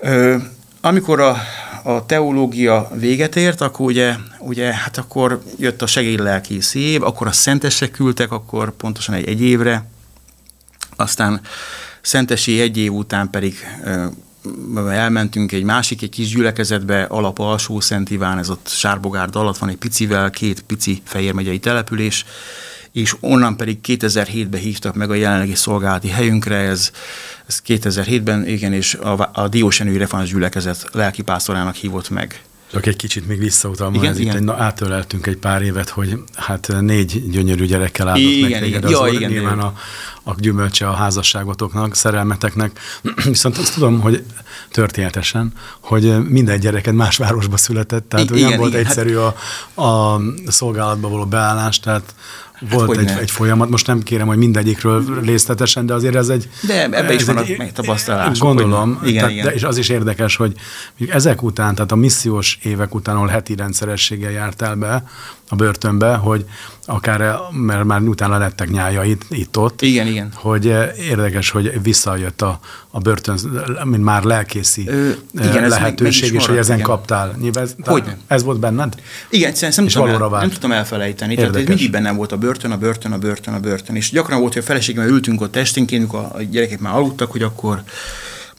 Ö, amikor a, a teológia véget ért, akkor ugye, ugye, hát akkor jött a segédlelkész év, akkor a Szentesre küldtek, akkor pontosan egy, egy évre, aztán Szentesi egy év után pedig ö, elmentünk egy másik, egy kis gyülekezetbe, alap Alsó Szent Iván, ez ott Sárbogárd alatt van egy picivel, két pici fehérmegyei település, és onnan pedig kétezer-hétben hívtak meg a jelenlegi szolgálati helyünkre, ez, ez kétezer-hétben, igen, és a, a Diósjenő református gyülekezet lelkipásztorának hívott meg. Csak egy kicsit még visszautalom, ez igen. Itt egy, átöleltünk egy pár évet, hogy hát négy gyönyörű gyerekkel áldott igen, meg téged az ja, igen, nyilván a, a gyümölcse a házasságotoknak, szerelmeteknek, viszont azt tudom, hogy történetesen, hogy minden gyereked más városba született, tehát igen, nem volt igen, egyszerű hát... a, a szolgálatba való beállás, tehát volt hát, egy, egy folyamat, most nem kérem, hogy mindegyikről részletesen, de azért ez egy... De ebben is vannak megtapasztalások. Gondolom, igen, tehát, igen. De, és az is érdekes, hogy ezek után, tehát a missziós évek után, ahol heti rendszerességgel jártál be a börtönbe, hogy akár, mert már utána lettek nyájait itt-ott, igen, igen. Hogy érdekes, hogy visszajött a, a börtön, mint már lelkészi Ö, igen, lehetőség, és hogy ezen igen. kaptál. Ez, ez volt benned? Igen, szerintem nem, tudom el, nem tudtam elfelejteni. Érdekes. Tehát mindig bennem volt a börtön, a börtön, a börtön, a börtön. És gyakran volt, hogy a feleségemmel ültünk ott esténként, a gyerekek már aludtak, hogy akkor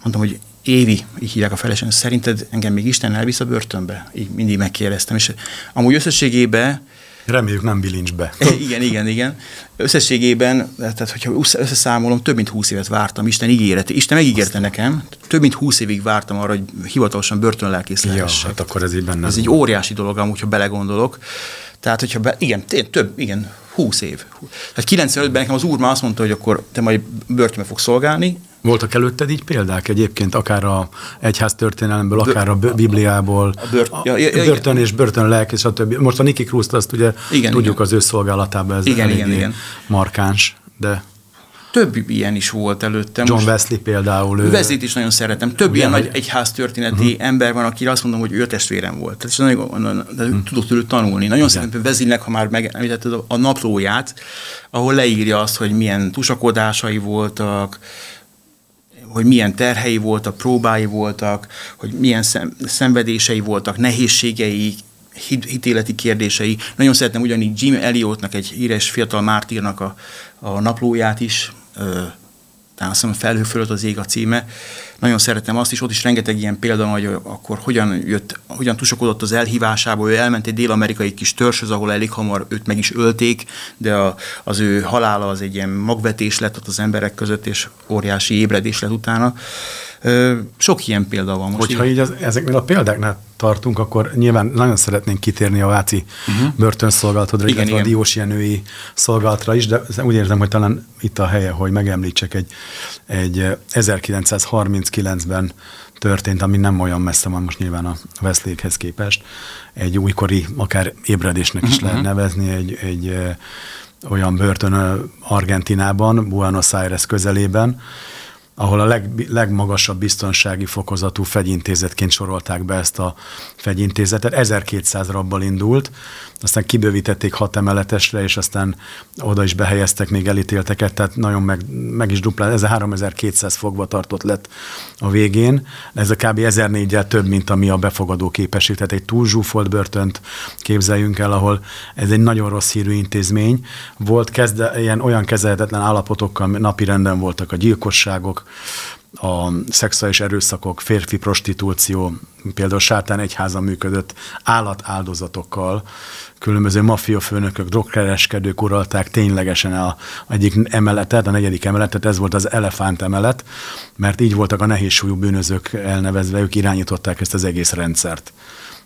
mondtam, hogy Évi, így hívják a feleségem, szerinted engem még Isten elvisz a börtönbe? Így mindig megkérdeztem. És amúgy összességében... Reméljük nem bilincsbe. Igen, igen, igen. Összességében, tehát hogyha összeszámolom, több mint húsz évet vártam Isten ígérete. Isten megígérte azt nekem, több mint húsz évig vártam arra, hogy hivatalosan börtönlelkész lehessek. Ja, hát akkor ez így benne. Ez egy óriási dolog amúgy, ha belegondolok. Tehát, hogyha be, igen, több, igen, húsz év. Hát kilencvenötben nekem az úr már azt mondta, hogy akkor te majd börtönbe fogsz szolgálni. Voltak előtted így példák egyébként, akár a egyháztörténelemből, akár a Bibliából, a bört, ja, ja, börtön és börtönlelkész, stb. Most a Nicky Cruz-t azt ugye igen, tudjuk igen. az ő szolgálatában, ez igen, igen, igen. markáns, de... Több ilyen is volt előttem. John Wesley például. Ő... Wesley-t is nagyon szeretem. Több ilyen nagy egyháztörténeti uh-huh. ember van, akire azt mondom, hogy ő testvérem volt. Tehát nagyon, nagyon, uh-huh. tudok tőle tanulni. Nagyon igen. szeretem Wesleynek, ha már megemlítetted a naplóját, ahol leírja azt, hogy milyen tusakodásai voltak, hogy milyen terhei voltak, próbái voltak, hogy milyen szem, szenvedései voltak, nehézségei, hit, hitéleti kérdései. Nagyon szeretem ugyanígy Jim Elliotnak, egy híres fiatal mártírnak a, a naplóját is, talán azt hiszem, Felhő fölött az ég a címe. Nagyon szeretem azt is, ott is rengeteg ilyen példa, hogy akkor hogyan jött, hogyan tusakodott az elhívásából, ő elment egy dél-amerikai kis törzshöz, ahol elég hamar őt meg is ölték, de a, az ő halála az egy ilyen magvetés lett ott az emberek között, és óriási ébredés lett utána. Sok ilyen példa van most. Hogyha így az, ezeknél a példáknál tartunk, akkor nyilván nagyon szeretnénk kitérni a Váci uh-huh. börtönszolgálatodra, igen, illetve igen. a diósjenői szolgálatra is, de úgy érzem, hogy talán itt a helye, hogy megemlítsek egy, egy ezerkilencszázharminckilencben történt, ami nem olyan messze van most nyilván a Wesleyhez képest, egy újkori, akár ébredésnek is uh-huh. lehet nevezni, egy, egy olyan börtön Argentinában, Buenos Aires közelében, ahol a leg, legmagasabb biztonsági fokozatú fegyintézetként sorolták be ezt a fegyintézetet. ezerkétszáz rabbal indult, aztán kibővítették hat emeletesre, és aztán oda is behelyeztek még elítélteket, tehát nagyon meg, meg is duplán, ez a háromezer-kétszáz fogva tartott lett a végén. Ez a kb. ezernégyel több, mint ami a befogadó képesség. Tehát egy túl zsúfolt börtönt képzeljünk el, ahol ez egy nagyon rossz hírű intézmény. Volt kezde, ilyen olyan kezelhetetlen állapotokkal napirenden voltak a gyilkosságok, a szexuális erőszakok, férfi prostitúció, például Sátán egyháza működött állatáldozatokkal, különböző mafiafőnökök, drogkereskedők uralták ténylegesen a egyik emeletet, a negyedik emeletet, ez volt az elefánt emelet, mert így voltak a nehézsúlyú bűnözők elnevezve, ők irányították ezt az egész rendszert.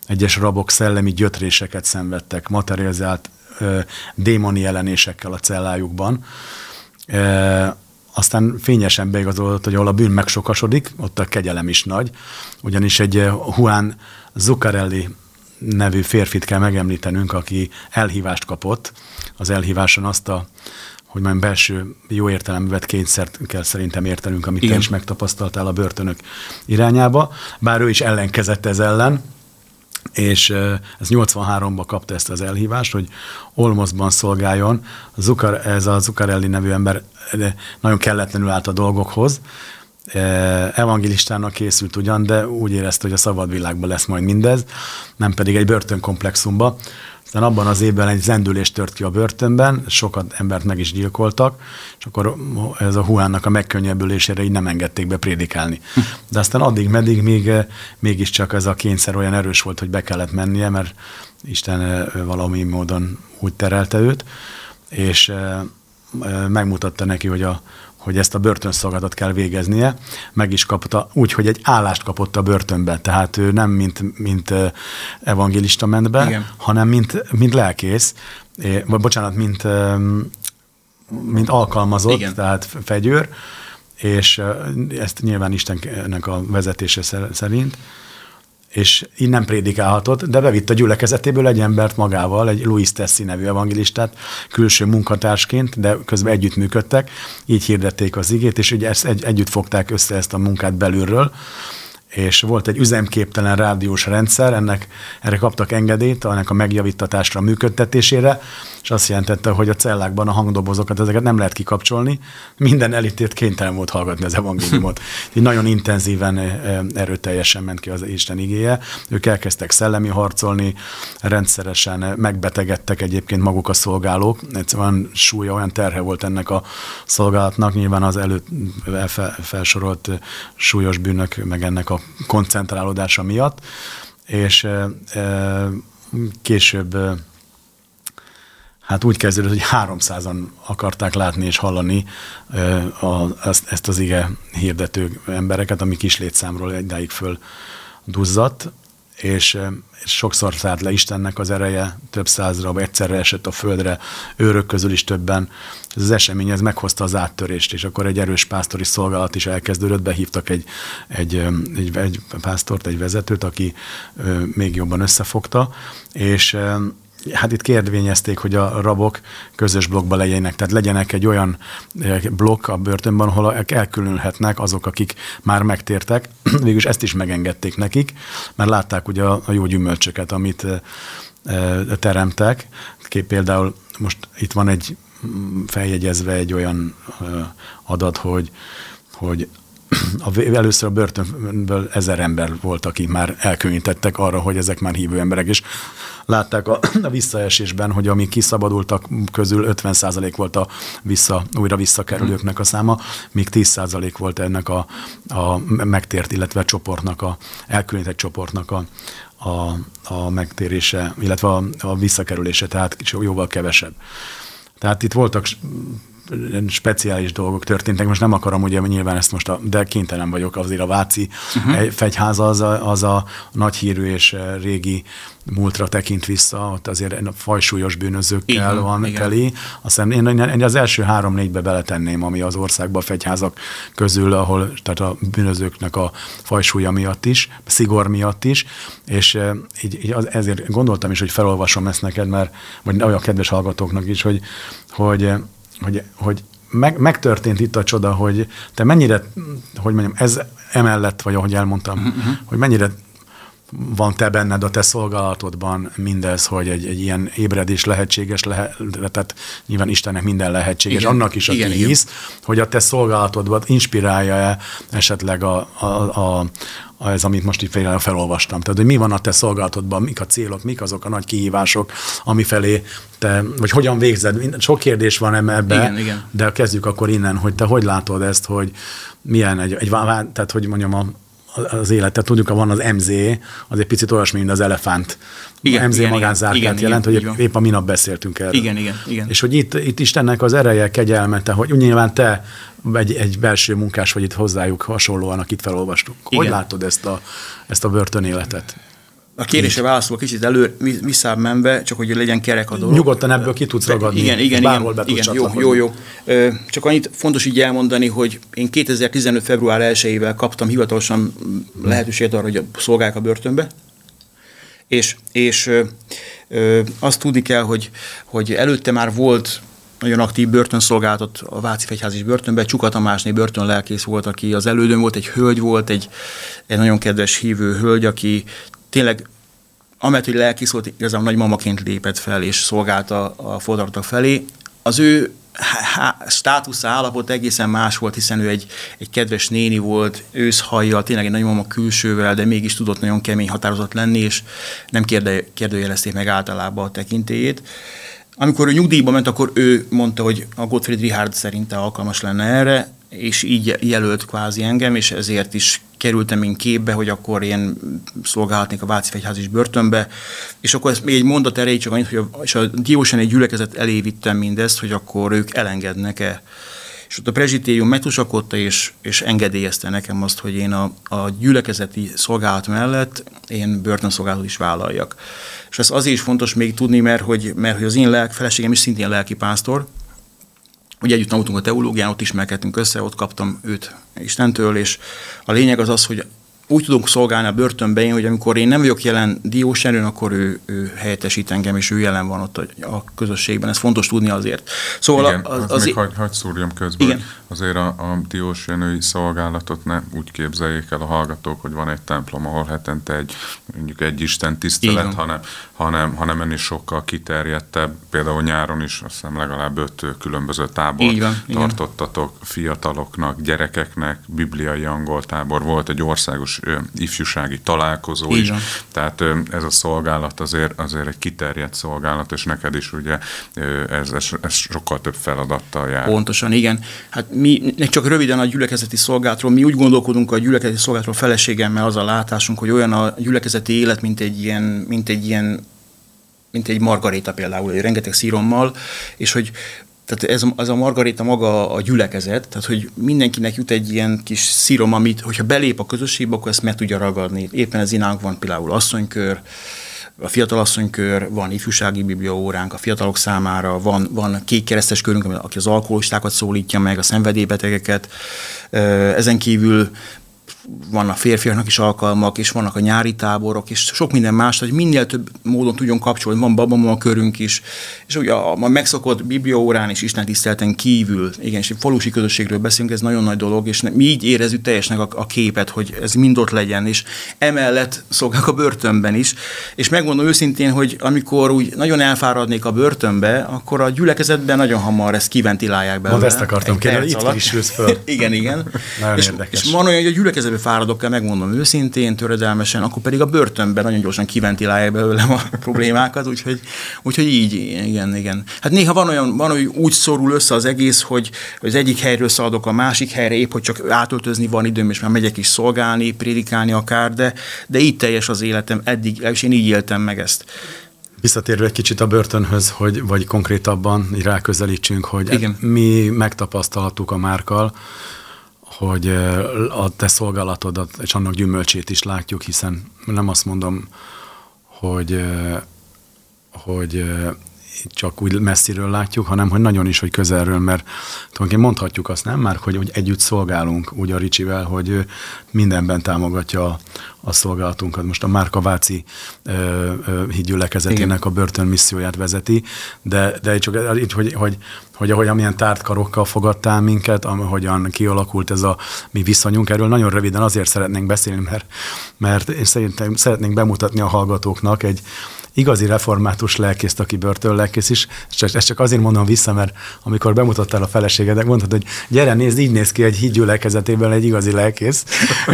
Egyes rabok szellemi gyötréseket szenvedtek, materializált ö, démoni jelenésekkel a cellájukban. E- Aztán fényesen beigazolódott, hogy ahol a bűn megsokasodik, ott a kegyelem is nagy, ugyanis egy Juan Zuccarelli nevű férfit kell megemlítenünk, aki elhívást kapott. Az elhíváson azt a, hogy már belső jó értelemben vett kényszert kell szerintem értenünk, amit te is megtapasztaltál a börtönök irányába, bár ő is ellenkezett ez ellen, és ez nyolcvanháromban kapta ezt az elhívást, hogy Olmosban szolgáljon. Zucar, ez a Zuccarelli nevű ember nagyon kelletlenül állt a dolgokhoz. Evangelistának készült ugyan, de úgy érezte, hogy a szabad világban lesz majd mindez, nem pedig egy börtönkomplexumba. Aztán abban az évben egy zendülés tört ki a börtönben, sokat embert meg is gyilkoltak, és akkor ez a Juannak a megkönnyebbülésére így nem engedték be prédikálni. De aztán addig-meddig még, mégiscsak ez a kényszer olyan erős volt, hogy be kellett mennie, mert Isten valami módon úgy terelte őt, és megmutatta neki, hogy a hogy ezt a börtönszolgálatot kell végeznie, meg is kapta, úgyhogy egy állást kapott a börtönbe, tehát ő nem mint, mint evangélista ment be, igen, hanem mint, mint lelkész, vagy bocsánat, mint, mint alkalmazott, igen, tehát fegyőr, és ezt nyilván Istennek a vezetése szerint, és így nem prédikálhatott, de bevitt a gyülekezetéből egy embert magával, egy Louis Tessy nevű evangélistát, külső munkatársként, de közben együttműködtek, így hirdették az igét, és ugye ezt egy, együtt fogták össze ezt a munkát belülről, és volt egy üzemképtelen rádiós rendszer, ennek, erre kaptak engedélyt, ennek a megjavítatásra, a működtetésére, és azt jelentette, hogy a cellákban a hangdobozokat, ezeket nem lehet kikapcsolni, minden elítélt kénytelen volt hallgatni az evangéliumot. Így nagyon intenzíven, erőteljesen ment ki az Isten igéje. Ők elkezdtek szellemi harcolni, rendszeresen megbetegedtek egyébként maguk a szolgálók. Egyszerűen súlya, olyan terhe volt ennek a szolgálatnak, nyilván az előtt felsorolt súlyos bűnök, meg ennek a koncentrálódása miatt, és e, e, később e, hát úgy kezdődött, hogy háromszázan akarták látni és hallani e, a, ezt az ige hirdető embereket, ami kis létszámról egydáig föl duzzadt, és, és sokszor szállt le Istennek az ereje, több százra, vagy egyszerre esett a földre, őrök közül is többen. Ez az esemény, ez meghozta az áttörést, és akkor egy erős pásztori szolgálat is elkezdődött, behívtak egy, egy, egy, egy pásztort, egy vezetőt, aki még jobban összefogta, és hát itt kérdvényezték, hogy a rabok közös blokkba legyenek, tehát legyenek egy olyan blokk a börtönben, ahol elkülönülhetnek azok, akik már megtértek. Végülis ezt is megengedték nekik, mert látták ugye a jó gyümölcsöket, amit teremtek. Például most itt van egy feljegyezve egy olyan adat, hogy, hogy A, először a börtönből ezer ember volt, akik már elkülönítettek arra, hogy ezek már hívő emberek, és látták a, a visszaesésben, hogy amik kiszabadultak közül ötven százalék volt a vissza, újra visszakerülőknek a száma, míg tíz százalék volt ennek a, a megtért, illetve a csoportnak, a elkülönített csoportnak a, a, a megtérése, illetve a, a visszakerülése, tehát jóval kevesebb. Tehát itt voltak speciális dolgok történtek. Most nem akarom, ugye nyilván ezt most, a, de kénytelen vagyok, azért a Váci uh-huh. fegyház az a, az a nagy hírű és régi múltra tekint vissza, ott azért fajsúlyos bűnözőkkel igen, van igen. teli. Aztán én, én az első három-négybe beletenném, ami az országban a fegyházak közül, ahol tehát a bűnözőknek a fajsúlya miatt is, szigor miatt is, és így, így az, ezért gondoltam is, hogy felolvasom ezt neked, mert, vagy olyan kedves hallgatóknak is, hogy, hogy, hogy, hogy meg, megtörtént itt a csoda, hogy te mennyire, hogy mondjam, ez emellett, vagy ahogy elmondtam, uh-huh. hogy mennyire van te benned a te szolgálatodban mindez, hogy egy, egy ilyen ébredés lehetséges, lehet, tehát nyilván Istennek minden lehetséges, igen, annak is, aki igen, hisz, igen. hogy a te szolgálatodban inspirálja-e esetleg a, a, a, a, ez, amit most itt felolvastam. Tehát, hogy mi van a te szolgálatodban, mik a célok, mik azok a nagy kihívások, amifelé te, vagy hogyan végzed, sok kérdés van ebben, igen, igen. de kezdjük akkor innen, hogy te hogy látod ezt, hogy milyen egy, egy tehát hogy mondjam, a az életet. Tudjuk, ha van az em zé, az egy picit olyasmi, mint az elefánt. Igen, a em zé igen, magánzárkát igen, jelent, igen, hogy épp a minap beszéltünk erről. Igen, igen, igen. És hogy itt, itt Istennek az ereje, kegyelmete, hogy úgy nyilván te egy, egy belső munkás vagy itt hozzájuk hasonlóan, akit felolvastuk. Hogy igen. látod ezt a, ezt a börtönéletet? A kérdésre válaszolva kicsit elő, visszább menve, csak hogy legyen kerek a dolog. Nyugodtan ebből ki tudsz ragadni. Igen, igen, bárhol igen, be tudsz igen, csatlakozni. Jó, jó, jó. Csak annyit fontos így elmondani, hogy én kétezer-tizenöt február elsejével kaptam hivatalosan lehetőséget arra, hogy szolgálják a börtönbe. És, és azt tudni kell, hogy, hogy előtte már volt nagyon aktív börtönszolgálatot a Váci Fegyház és Börtönben, Csuka Tamásné börtönlelkész volt, aki az elődön volt, egy hölgy volt, egy, egy nagyon kedves hívő hölgy, aki tényleg, amellett, hogy lelkész volt, igazából nagymamaként lépett fel és szolgálta a fogvatartottak felé. Az ő há- státusza, állapot egészen más volt, hiszen ő egy, egy kedves néni volt, őszhajjal, tényleg egy nagymama külsővel, de mégis tudott nagyon kemény határozott lenni, és nem kérde- kérdőjelezték meg általában a tekintélyét. Amikor ő nyugdíjba ment, akkor ő mondta, hogy a Gottfried Richárd szerinte alkalmas lenne erre, és így jelölt kvázi engem, és ezért is kerültem én képbe, hogy akkor én szolgálhatnék a Váci Fegyház és Börtönbe, és akkor ezt még egy mondat erejéig csak annyit, hogy a, és a diósjenői gyülekezet elé vittem mindezt, hogy akkor ők elengednek-e. És ott a prezsitérium megtusakodta, és, és engedélyezte nekem azt, hogy én a, a gyülekezeti szolgálat mellett én börtönszolgálatot is vállaljak. És ez azért is fontos még tudni, mert hogy, mert, hogy az én lelk, feleségem is szintén lelkipásztor, ugye együtt tanultunk a teológián, ott ismerkedtünk össze, ott kaptam őt Istentől, és a lényeg az az, hogy úgy tudunk szolgálni a börtönben, hogy amikor én nem vagyok jelen Diósjenőn, akkor ő, ő helyettesít engem, és ő jelen van ott a, a közösségben. Ez fontos tudni azért. Szóval igen, az, az, az még hagy, hagy szúrjam közből. Igen. Azért a, a diósjenői szolgálatot ne úgy képzeljék el a hallgatók, hogy van egy templom, ahol hetente egy, mondjuk egy Isten tisztelet, hanem, hanem, hanem ennél sokkal kiterjedtebb. Például nyáron is azt hiszem legalább öt különböző tábor tartottatok igen. fiataloknak, gyerekeknek, bibliai angol tábor volt, egy országos ifjúsági találkozó igen. is. Tehát ez a szolgálat azért, azért egy kiterjedt szolgálat, és neked is ugye ez, ez sokkal több feladattal jár. Pontosan, igen. Hát mi csak röviden a gyülekezeti szolgálatról, mi úgy gondolkodunk a gyülekezeti szolgálatról feleségemmel, az a látásunk, hogy olyan a gyülekezeti élet, mint egy ilyen, mint egy ilyen, mint egy margaréta például, egy rengeteg szírommal, és hogy tehát ez a, ez a margaréta maga a gyülekezet, tehát hogy mindenkinek jut egy ilyen kis szírom, amit, hogyha belép a közösségbe, akkor ezt meg tudja ragadni. Éppen ez inánk van például asszonykör, a fiatal asszonykör, van ifjúsági bibliaóránk a fiatalok számára, van, van kék keresztes körünk, aki az alkoholistákat szólítja meg, a szenvedélybetegeket, ezen kívül vannak férfiaknak is alkalmak, és vannak a nyári táborok, és sok minden más, hogy minél több módon tudjon kapcsolni, van babamama körünk is, és ugye a, a megszokott bibliaórán és istentiszteleten kívül, igen, és falusi közösségről beszélünk, ez nagyon nagy dolog, és mi így érezzük teljesnek a, a képet, hogy ez mind ott legyen, és emellett szolgálok a börtönben is, és megmondom őszintén, hogy amikor úgy nagyon elfáradnék a börtönbe, akkor a gyülekezetben nagyon hamar ezt kiventilálják belőle. Mond ezt akartam kérni, itt is ülsz föl. Igen, igen. és, és van olyan, hogy a gyülekezetben fáradok el, megmondom őszintén, töredelmesen, akkor pedig a börtönben nagyon gyorsan kiventilálják belőlem a problémákat, úgyhogy, úgyhogy így, igen, igen. Hát néha van olyan, van, hogy úgy szorul össze az egész, hogy az egyik helyről szaladok a másik helyre, épp hogy csak átöltözni van időm, és már megyek is szolgálni, prédikálni akár, de, de így teljes az életem eddig, és én így éltem meg ezt. Visszatérve egy kicsit a börtönhöz, hogy, vagy konkrétabban ráközelítsünk, hogy hát mi megtapasztalhattuk a Márkkal, hogy a te szolgálatodat és annak gyümölcsét is látjuk, hiszen nem azt mondom, hogy, hogy csak úgy messziről látjuk, hanem hogy nagyon is, hogy közelről, mert tulajdonképpen mondhatjuk azt, nem már, hogy, hogy együtt szolgálunk úgy a Ricsivel, hogy mindenben támogatja a, a szolgálatunkat. Most a Márka Váci hídgyülekezetének a börtön misszióját vezeti, de, de csak így, hogy, hogy, hogy ahogy amilyen tárt karokkal fogadtál minket, ahogyan kialakult ez a mi viszonyunk, erről nagyon röviden azért szeretnénk beszélni, mert, mert én szerintem szeretnénk bemutatni a hallgatóknak egy igazi református lelkészt, aki börtönlelkész is, és ezt csak azért mondom vissza, mert amikor bemutattál a feleségednek, mondtad, hogy gyere, nézd, így néz ki egy hídgyülekezetében egy igazi lelkész,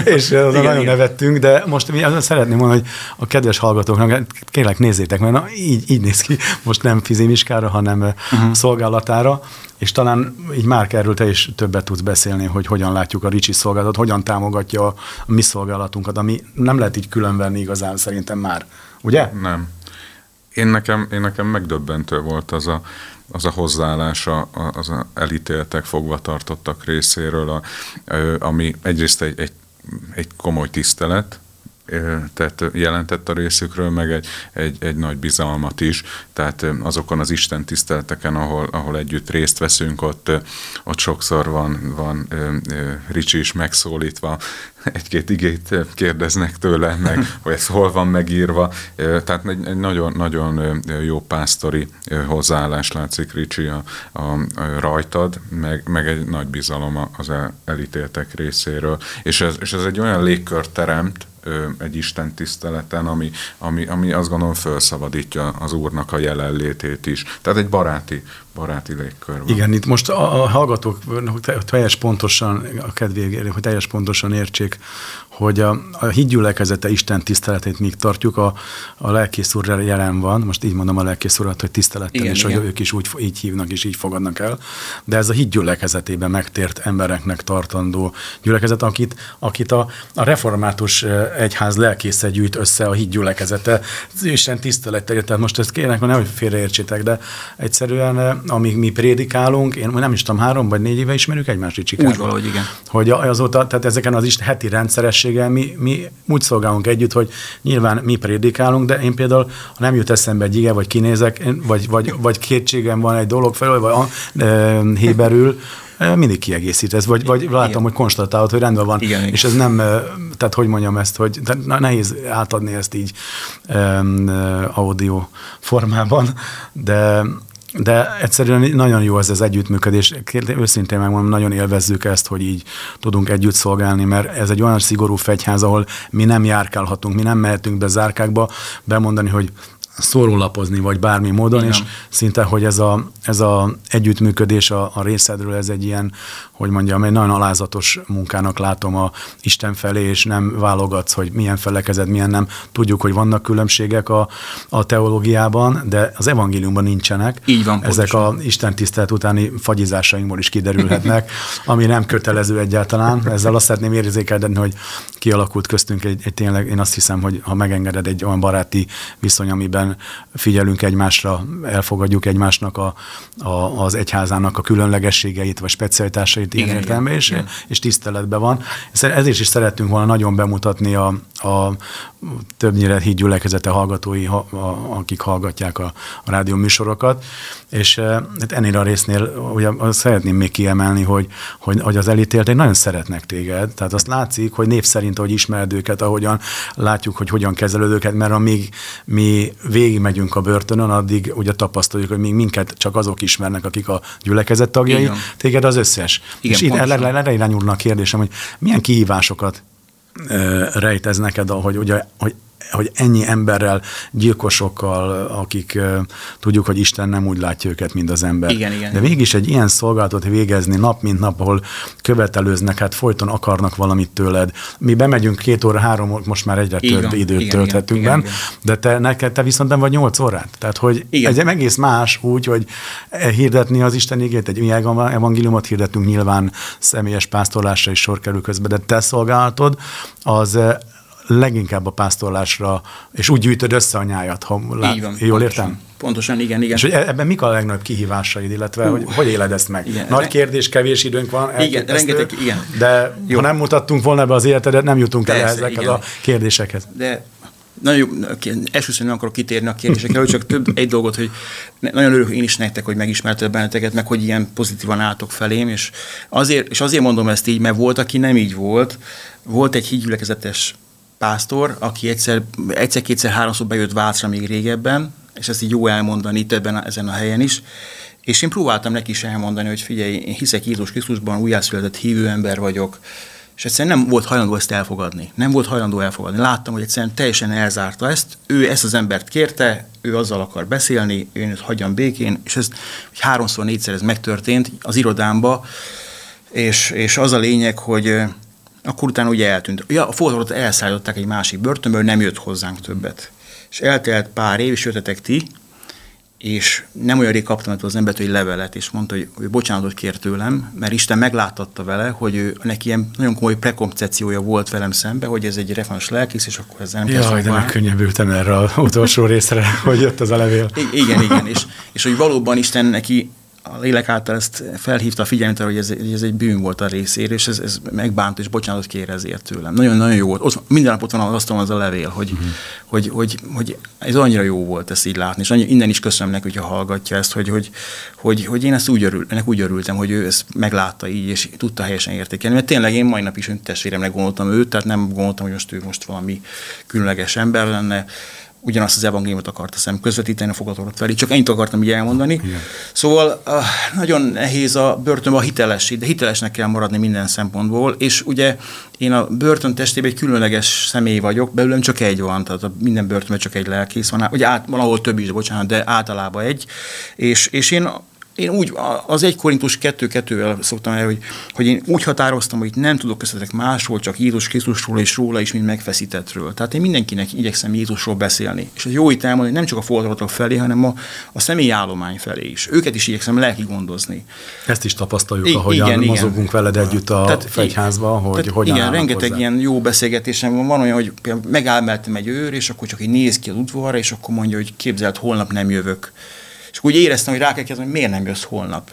és igen, nagyon igen. nevettünk, de most mi szeretném mondani, hogy a kedves hallgatóknak, kérlek nézzétek, mert na, így, így néz ki, most nem fizimiskára, hanem uh-huh. szolgálatára, és talán így Márk, erről te is többet tudsz beszélni, hogy hogyan látjuk a Ricsi szolgálatot, hogyan támogatja a mi szolgálatunkat, ami nem lehet így különvenni igazán szerintem már, ugye? Nem. Én nekem, én nekem megdöbbentő volt az a, az a hozzáállása az a elítéltek, fogvatartottak részéről, a, ami egyrészt egy, egy, egy komoly tisztelet, tehát jelentett a részükről, meg egy, egy, egy nagy bizalmat is, tehát azokon az Isten tiszteleteken, ahol, ahol együtt részt veszünk, ott, ott sokszor van, van Ricsi is megszólítva, egy-két igét kérdeznek tőle, meg, hogy ez hol van megírva, tehát egy, egy nagyon, nagyon jó pásztori hozzáállás látszik, Ricsi, a, a rajtad, meg, meg egy nagy bizalom az elítéltek részéről, és ez, és ez egy olyan légkör teremt, egy Isten tiszteleten, ami, ami, ami azt gondolom felszabadítja az Úrnak a jelenlétét is. Tehát egy baráti, baráti légkör van. Igen, itt most a, a hallgatók, hogy teljes pontosan, a kedvére, hogy teljes pontosan értsék, hogy a, a hídgyülekezete Isten tiszteletét még tartjuk, a, a lelkész úr jelen van, most így mondom a lelkész urat, hogy tisztelettel, igen, és igen. hogy ők is úgy, így hívnak, és így fogadnak el, de ez a hídgyülekezetében megtért embereknek tartandó gyülekezet, akit, akit a, a református egyház lelkésze gyűjt össze a hídgyülekezete, Isten tisztelettel, tehát most ezt kérnek, mert nem, hogy félreértsétek, de egyszerűen, amíg mi prédikálunk, én nem is tudom, három vagy négy éve ismerjük egymást Ricsikával. Úgy valahogy, igen. Hogy azóta, tehát ezeken az ist, heti rendszeres Mi, mi úgy szolgálunk együtt, hogy nyilván mi prédikálunk, de én például, ha nem jut eszembe egy ige, vagy kinézek, vagy, vagy, vagy kétségem van egy dolog felől, vagy e, héberül, e, mindig kiegészítesz, vagy, vagy látom, igen. hogy konstatálod, hogy rendben van, igen, és ez nem, tehát hogy mondjam ezt, hogy nehéz átadni ezt így e, audio formában, de... De egyszerűen nagyon jó ez az együttműködés. Őszintén megmondom, nagyon élvezzük ezt, hogy így tudunk együtt szolgálni, mert ez egy olyan szigorú fegyház, ahol mi nem járkálhatunk, mi nem mehetünk be zárkákba, bemondani, hogy szórólapozni, vagy bármi módon, igen. és szinte, hogy ez az ez a együttműködés a, a részedről, ez egy ilyen, hogy mondjam, egy nagyon alázatos munkának látom a Isten felé, és nem válogatsz, hogy milyen felekezed, milyen nem. Tudjuk, hogy vannak különbségek a, a teológiában, de az evangéliumban nincsenek. Így van, ezek a Isten tisztelet utáni fagyizásainkból is kiderülhetnek, ami nem kötelező egyáltalán. Ezzel azt szeretném érzékelni, hogy kialakult köztünk egy, egy tényleg, én azt hiszem, hogy ha megengeded, egy olyan baráti viszony, amiben figyelünk egymásra, elfogadjuk egymásnak a, a, az egyházának a különlegességeit, vagy specialitásait, igen, értelme, és, és tiszteletben van. Ezért is szerettünk volna nagyon bemutatni a, a többnyire hídgyülekezete hallgatói, ha, a, akik hallgatják a, a rádió műsorokat, és hát ennél a résznél ugye, szeretném még kiemelni, hogy, hogy, hogy az elítéltek nagyon szeretnek téged, tehát azt látszik, hogy név szerint, ahogy ismered őket, ahogyan látjuk, hogy hogyan kezeled őket, mert amíg mi végigmegyünk a börtönön, addig ugye tapasztaljuk, hogy még minket csak azok ismernek, akik a gyülekezet tagjai, igen. téged az összes. Igen, és erre irányulna a kérdésem, hogy milyen kihívásokat rejtez neked, ahogy, ugye, hogy, hogy ennyi emberrel, gyilkosokkal, akik tudjuk, hogy Isten nem úgy látja őket, mint az ember. Igen, igen. De mégis egy ilyen szolgálatot végezni nap, mint nap, ahol követelőznek, hát folyton akarnak valamit tőled. Mi bemegyünk két óra, három, most már egyre igen, több időt igen, tölthetünk igen, ben, igen, de te, neked, te viszont nem vagy nyolc órát. Tehát, hogy igen. egy egész más úgy, hogy hirdetni az Isten igét, egy ilyen evangéliumot hirdetünk, nyilván személyes pásztorlásra is sor kerül közben, de te szolgálatod az leginkább a pásztorlásra, és úgy gyűjtöd össze a nyájat, ha lát, így van, jól pontosan, értem? Pontosan, igen, igen. És hogy ebben mik a legnagyobb kihívásaid, illetve uh, hogy, hogy éled ezt meg? Igen, Nagy kérdés, kevés időnk van. Igen, rengeteg, igen. De jó. Ha nem mutattunk volna be az életedet, nem jutunk el ezekhez a kérdésekhez. De nagyon esküszöm, nem akarok kitérni a kérdésekre, hogy csak több egy dolgot, hogy nagyon örülök én is nektek, hogy megismerted benneteket, meg hogy ilyen pozitívan álltok felém, és azért, és azért mondom ezt így, mert volt, aki nem így volt. Volt egy hídgyülekezetes pásztor, aki egyszer, egyszer kétszer, háromszor bejött Vácra még régebben, és ezt így jó elmondani itt ebben, ezen a helyen is, és én próbáltam neki is elmondani, hogy figyelj, én hiszek Jézus Krisztusban, újjászületett hívő ember vagyok, és egyszerűen nem volt hajlandó ezt elfogadni. Nem volt hajlandó elfogadni. Láttam, hogy egyszerűen teljesen elzárta ezt. Ő ezt az embert kérte, ő azzal akar beszélni, én őt hagyjam békén, és ez háromszor, négyszer ez megtörtént az irodámba, és, és az a lényeg, hogy akkor utána ugye eltűnt. Ja, a fotót elszállították egy másik börtönből, nem jött hozzánk többet. És eltelt pár év, és jöttetek ti, és nem olyan rég kaptam az embert, hogy levelet, és mondta, hogy, hogy bocsánatot kér tőlem, mert Isten megláttatta vele, hogy ő, neki ilyen nagyon komoly prekoncepciója volt velem szembe, hogy ez egy református lelkész, és akkor ezzel nem kezdtem. Jaj, de megkönnyebbültem erre az utolsó részre, hogy jött az a levél. I- igen, igen, és, és hogy valóban Isten neki a lélek által ezt felhívta a figyelmet, hogy ez, ez egy bűn volt a részéről, és ez, ez megbánt, és bocsánatot kér ezért tőlem. Nagyon-nagyon jó volt. Ott, minden nap ott van az asztalon az a levél, hogy, uh-huh. hogy, hogy, hogy ez annyira jó volt ezt így látni, és annyi, innen is köszönöm neki, hogyha hallgatja ezt, hogy, hogy, hogy, hogy én ezt úgy, örül, ennek úgy örültem, hogy ő ezt meglátta így, és tudta helyesen értékelni, mert tényleg én mai nap is ön testvéremnek gondoltam őt, tehát nem gondoltam, hogy most ő most valami különleges ember lenne, ugyanazt az evangéliumot akarta szem közvetíteni a fogatórat felé, csak ennyit akartam így elmondani. Igen. Szóval nagyon nehéz a börtönben a hiteles, de hitelesnek kell maradni minden szempontból, és ugye én a börtön testében egy különleges személy vagyok, belőlem csak egy van, tehát minden börtönben csak egy lelkész van, ugye át, valahol több is, bocsánat, de általában egy, és, és én Én úgy, az egy Korintus kettő kettővel szoktam el, hogy, hogy én úgy határoztam, hogy nem tudok köztetek másról, csak Jézus Krisztusról és róla is, mint megfeszítettről. Tehát én mindenkinek igyekszem Jézusról beszélni. És ez jó itt elmondani, nem csak a fordulatok felé, hanem a, a személyi állomány felé is. Őket is igyekszem lelki gondozni. Ezt is tapasztaljuk, I- ahogyan igen, mozogunk igen. veled együtt a tehát, fegyházban, hogy tehát, hogyan igen, rengeteg hozzá. Ilyen jó beszélgetésem van. Van olyan, hogy megáll mellettem egy őr, és akkor csak így néz ki az udvarra, és akkor mondja, hogy képzeld, holnap nem jövök. És úgy éreztem, hogy rá kell kérdezni, hogy miért nem jössz holnap.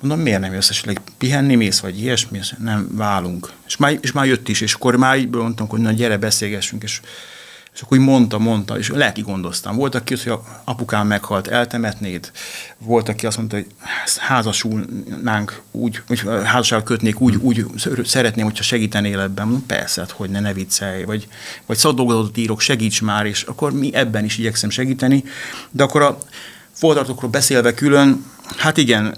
Mondom, miért nem jössz esetleg pihenni, mész vagy ilyesmi, nem válunk. És már, és már jött is, és akkor már így mondtam, hogy na gyere, beszélgessünk, és, és akkor úgy mondta, mondta, és lelki gondoztam. Volt, aki azt, hogy apukám meghalt, eltemetnéd. Volt, aki azt mondta, hogy házasulnánk úgy, vagy házasságot kötnék, úgy, úgy szeretném, hogyha segítenél ebben. Mondom, persze, hogy ne, ne viccelj, vagy, vagy szakdolgozatot írok, segíts már, és akkor mi ebben is igyekszem segíteni. De akkor a fordulatokról beszélve külön, hát igen,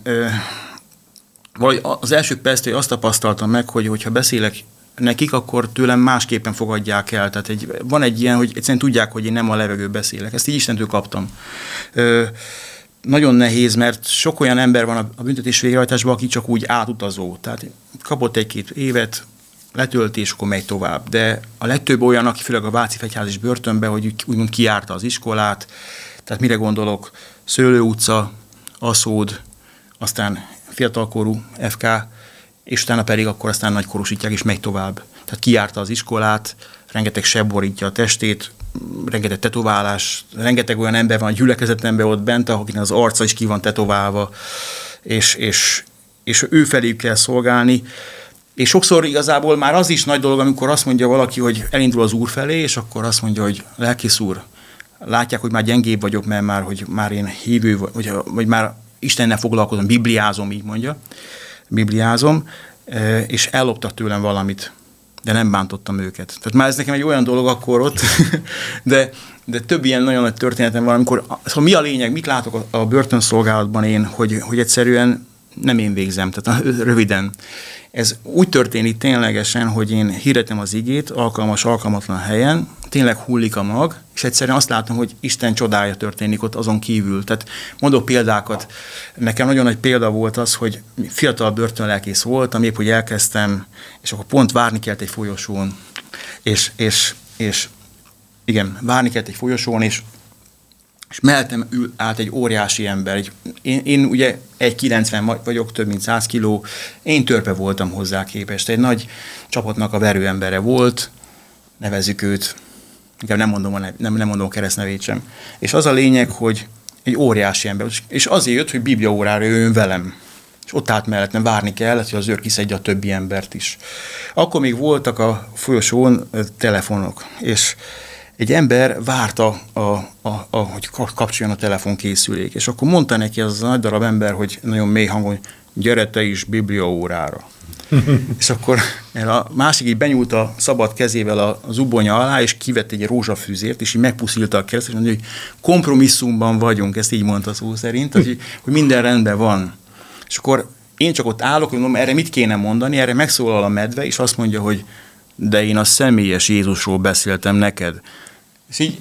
az első perctől azt tapasztaltam meg, hogy hogyha beszélek nekik, akkor tőlem másképpen fogadják el. Tehát egy, van egy ilyen, hogy egyszerűen tudják, hogy én nem a levegő beszélek. Ezt így Istentől kaptam. Ö, nagyon nehéz, mert sok olyan ember van a büntetés végrehajtásban, aki csak úgy átutazó. Tehát kapott egy-két évet, letölti, és akkor megy tovább. De a legtöbb olyan, aki főleg a Váci Fegyház és Börtönben, hogy úgymond kiárta az iskolát, tehát mire gondolok, Szőlő utca, Aszód, aztán fiatalkorú ef ká, és utána pedig akkor aztán nagykorúsítják, és megy tovább. Tehát kijárta az iskolát, rengeteg seb borítja a testét, rengeteg tetoválás, rengeteg olyan ember van, gyülekezetemben ott bent, akinek az arca is ki van tetoválva, és, és, és ő felé kell szolgálni. És sokszor igazából már az is nagy dolog, amikor azt mondja valaki, hogy elindul az Úr felé, és akkor azt mondja, hogy lelkész úr, látják, hogy már gyengébb vagyok, mert már, hogy már én hívő vagyok, vagy, vagy már Istennel foglalkozom, bibliázom, így mondja, bibliázom, és elloptak tőlem valamit, de nem bántottam őket. Tehát már ez nekem egy olyan dolog akkor ott, de, de több ilyen nagyon nagy történetem van, amikor, szóval mi a lényeg, mit látok a börtönszolgálatban én, hogy, hogy egyszerűen nem én végzem, tehát röviden. Ez úgy történik ténylegesen, hogy én hirdetem az igét alkalmas, alkalmatlan helyen, tényleg hullik a mag, és egyszerűen azt látom, hogy Isten csodája történik ott azon kívül. Tehát mondok példákat. Nekem nagyon nagy példa volt az, hogy fiatal börtönlelkész voltam, épp hogy elkezdtem, és akkor pont várni kellett egy folyosón. És, és, és igen, várni kellett egy folyosón, és és mellettem ül, állt egy óriási ember. Egy, én, én ugye egy kilencven vagyok, több mint száz kiló, én törpe voltam hozzá képest. Egy nagy csapatnak a verőembere volt, nevezzük őt, inkább nem mondom a, nev, nem, nem mondom a keresztnevét sem. És az a lényeg, hogy egy óriási ember, és azért jött, hogy bibliaórára jöjjön velem. És ott állt mellettem, várni kellett, hogy az őr kiszedje a többi embert is. Akkor még voltak a folyosón telefonok, és egy ember várta, a, a, a, a, hogy kapcsoljon a telefonkészülék, és akkor mondta neki az a nagy darab ember, hogy nagyon mély hangon, gyere te is bibliaórára. És akkor a másik így benyúlt a szabad kezével az ubonya alá, és kivett egy rózsafűzért, és így megpuszilta a keresztet, és mondja, hogy kompromisszumban vagyunk, ezt így mondta szó szerint, az, hogy minden rendben van. És akkor én csak ott állok, hogy mondom, erre mit kéne mondani, erre megszólal a medve, és azt mondja, hogy de én a személyes Jézusról beszéltem neked. És így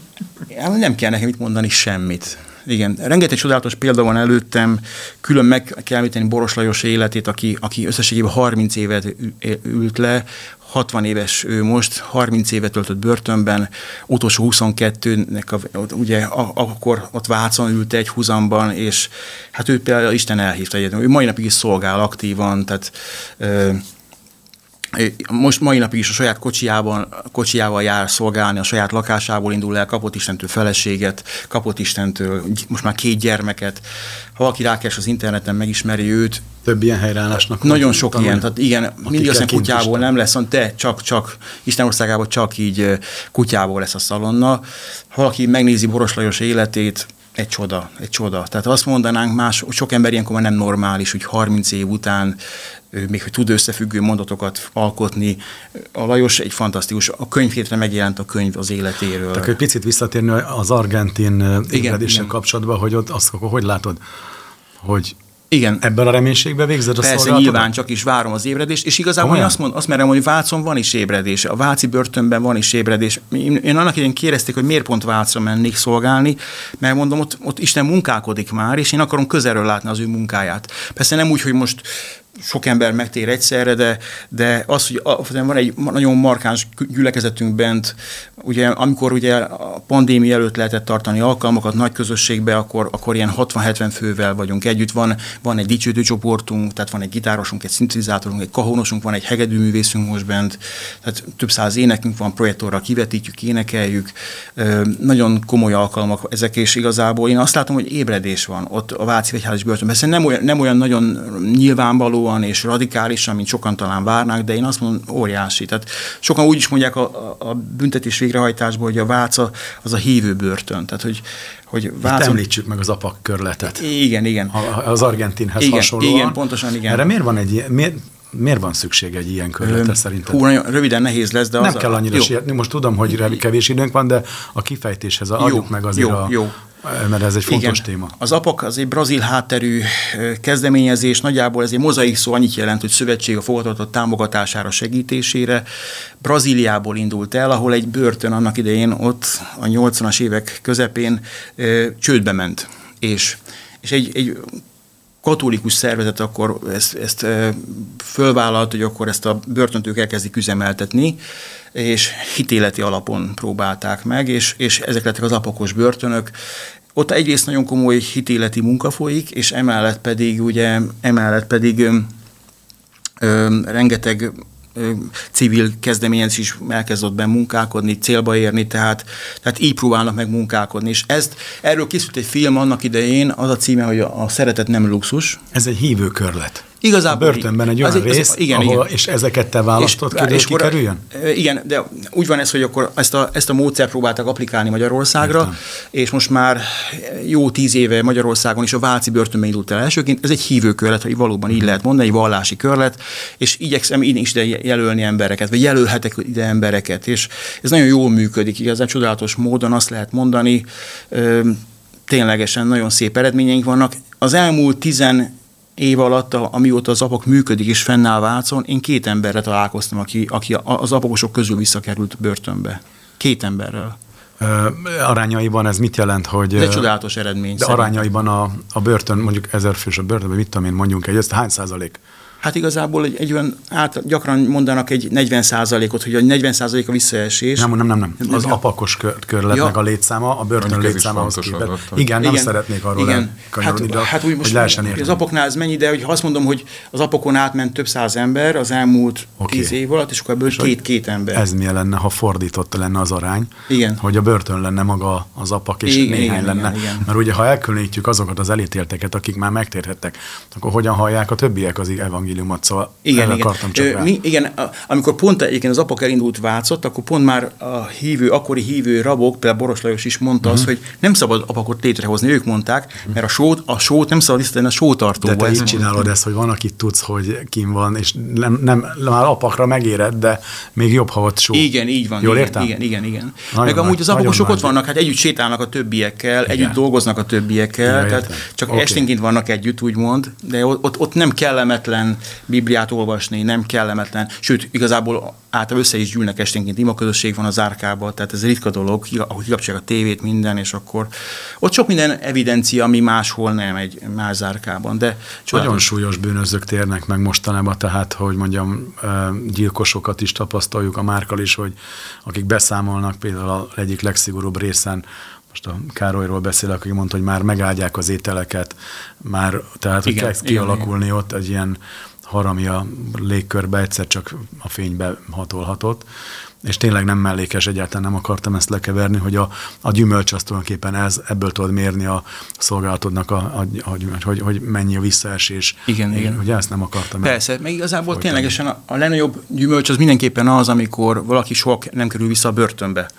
nem kell nekem itt mondani semmit. Igen, rengeteg csodálatos példa van előttem, külön meg kell említeni Boros Lajos életét, aki, aki összességében harminc évet ült le, hatvan éves ő most, harminc évet töltött börtönben, utolsó huszonkettőnek, ugye akkor ott Vácon ült egy huzamban, és hát ő például Isten elhívta egyetlen, ő mai napig is szolgál aktívan, tehát ö, most mai napig is a saját kocsiában, kocsiával jár szolgálni, a saját lakásából indul el, kapott Istentől feleséget, kapott Istentől most már két gyermeket. Ha valaki rákeres az interneten, megismeri őt. Több ilyen helyreállásnak. Nagyon sok tanulni. Ilyen, tehát igen, mindig azt kutyából nem lesz, de csak, csak Isten országában csak így kutyából lesz a szalonna. Ha valaki megnézi Boros Lajos életét, egy csoda, egy csoda. Tehát azt mondanánk más, sok ember ilyenkor már nem normális, hogy harminc év után még hogy tud összefüggő mondatokat alkotni. A Lajos egy fantasztikus, a könyvhétre megjelent a könyv az életéről. Tehát egy picit visszatérni az argentin ébredéssel kapcsolatban, hogy ott azt akkor hogy látod, hogy igen. Ebben a reménységben végzed a szolgálatot? Persze, nyilván csak is várom az ébredést, és igazából olyan? Én azt, mond, azt merem, hogy Vácon van is ébredés, a váci börtönben van is ébredés. Én, én annak idején kérdezték, hogy miért pont Vácra mennék szolgálni, mert mondom, ott, ott Isten munkálkodik már, és én akarom közelről látni az ő munkáját. Persze nem úgy, hogy most sok ember megtér egyszerre, de, de az, hogy a, van egy nagyon markáns gyülekezetünk bent, ugye, amikor ugye a pandémia előtt lehetett tartani alkalmakat nagy közösségbe, akkor, akkor ilyen hatvan-hetven fővel vagyunk együtt. Van, van egy dicsőítő csoportunk, tehát van egy gitárosunk, egy szintetizátorunk, egy kahonosunk, van egy hegedűművészünk most bent, tehát több száz énekünk van, projektorra kivetítjük, énekeljük. Ö, nagyon komoly alkalmak ezek, és igazából én azt látom, hogy ébredés van ott a Váci Fegyház és Börtön. Persze nem olyan, nem olyan nagyon nyilvánvaló és radikálisan, mint sokan talán várnák, de én azt mondom, óriási. Tehát sokan úgy is mondják a, a büntetés végrehajtásból, hogy a Váca az a hívő börtön. Tehát, hogy, hogy Vácon... Itt említsük meg az apak körletet. Igen, igen. A, az argentinhez igen, hasonlóan. Igen, pontosan, igen. Erre miért van egy ilyen... Miért... Miért van szükség egy ilyen körletre szerintem? Hú, nagyon röviden nehéz lesz, de az... Nem a... kell annyira sietni, most tudom, hogy kevés időnk van, de a kifejtéshez adjuk meg azért, jó, a... jó. mert ez egy fontos igen. téma. Az APAK az egy brazil hátterű kezdeményezés, nagyjából ez egy mozaik szó, annyit jelent, hogy Szövetség a fogadtatott támogatására, segítésére. Brazíliából indult el, ahol egy börtön annak idején ott a nyolcvanas évek közepén csődbe ment, és, és egy... egy katolikus szervezet akkor ezt, ezt fölvállalt, hogy akkor ezt a börtönt ők elkezdik üzemeltetni, és hitéleti alapon próbálták meg, és, és ezek lettek az apakos börtönök. Ott egyrészt nagyon komoly hitéleti munka folyik, és emellett pedig ugye, emellett pedig ö, rengeteg civil kezdeményezés is elkezdett benn munkálkodni, célba érni, tehát, tehát így próbálnak meg munkálkodni. És ezt, erről készült egy film annak idején, az a címe, hogy a szeretet nem luxus. Ez egy hívőkörlet. Igazából. A börtönben egy olyan az rész, az, igen, ahol, igen. És ezeket te választott, és, és kikerüljön? Igen, de úgy van ez, hogy akkor ezt a, ezt a módszert próbáltak applikálni Magyarországra, értem. És most már jó tíz éve Magyarországon is a Váci börtönben indult el elsőként. Ez egy hívőkörlet, hogy valóban így lehet mondani, egy vallási körlet, és igyekszem én is ide jelölni embereket, vagy jelölhetek ide embereket, és ez nagyon jól működik, igazán csodálatos módon azt lehet mondani, ténylegesen nagyon szép eredményeink vannak. Az elmúlt tizen év alatt, amióta az apak működik és fennáll Vácon, én két emberre találkoztam, aki, aki az apakosok közül visszakerült börtönbe. Két emberrel. Arányaiban ez mit jelent, hogy... Ez egy csodálatos eredmény. De szerintem. Arányaiban a, a börtön, mondjuk ezer fős a börtönben, mit tudom én, mondjunk egy, ezt hány százalék Hát igazából egy, egy olyan, át, gyakran mondanak egy negyven százalékot, hogy a negyven százalék a visszaesés. Nem, nem, nem, nem. Az ja. apakos kör, körletnek ja. a létszáma, a börtön létszámához képest. Igen, nem igen. szeretnék arról elkanyarodni, hát, hát, hogy most lehessen érteni. Az apoknál ez mennyi, de hogyha azt mondom, hogy az apokon átment több száz ember az elmúlt okay. tíz év alatt, és akkor ebből két-két ember. Ez mi lenne, ha fordította lenne az arány, igen. hogy a börtön lenne maga az apak, és igen, néhány igen, lenne. Igen, igen. Mert ugye, ha elkülönítjük azokat az elítélteket, akik már megtérhettek, akkor hogyan hallják a többiek az evangéliumot? Szóval igen, igen. Ö, mi, igen, amikor pont egyébként az apak elindult Vácot, akkor pont már a hívő, akkori hívő rabok, például Boros Lajos is mondta uh-huh. azt, hogy nem szabad apakot létrehozni, ők mondták, uh-huh. mert a sót, a sót nem szabad visszatenni a sótartóba. De te így csinálod ezt, hogy van, akit tudsz, hogy kim van, és nem, nem, már apakra megéred, de még jobb, ha ott só. Igen, így van. Jól igen, értem? Igen, igen, igen. Nagyon meg amúgy nagy, az apakusok ott vannak, hát együtt sétálnak a többiekkel, igen. együtt dolgoznak a többiekkel, igen, tehát csak okay. esténként vannak együtt, úgymond, de ott, ott nem kellemetlen Bibliát olvasni, nem kellemetlen, sőt, igazából általában össze is gyűlnek esténként, imaközösség van az árkában, tehát ez ritka dolog, ahogy kikapcsolják a tévét, minden, és akkor ott sok minden evidencia, ami máshol nem egy más zárkában, de... Csodálatos. Nagyon súlyos bűnözők térnek meg mostanában, tehát, hogy mondjam, gyilkosokat is tapasztaljuk a Márkkal is, hogy akik beszámolnak például a egyik legszigorúbb részen, most a Károlyról beszélek, aki mondta, hogy már megáldják az ételeket, már, tehát igen, hogy kell kialakulni igen, ott egy ilyen haramja légkörbe, egyszer csak a fénybe hatolhatott, és tényleg nem mellékes, egyáltalán nem akartam ezt lekeverni, hogy a, a gyümölcs az tulajdonképpen ez, ebből tudod mérni a szolgálatodnak, a, a, a gyümölcs, hogy, hogy mennyi a visszaesés. Igen, én, igen. Ugye ezt nem akartam. Persze, meg igazából folytani. Ténylegesen a, a legnagyobb gyümölcs az mindenképpen az, amikor valaki soha nem kerül vissza a börtönbe,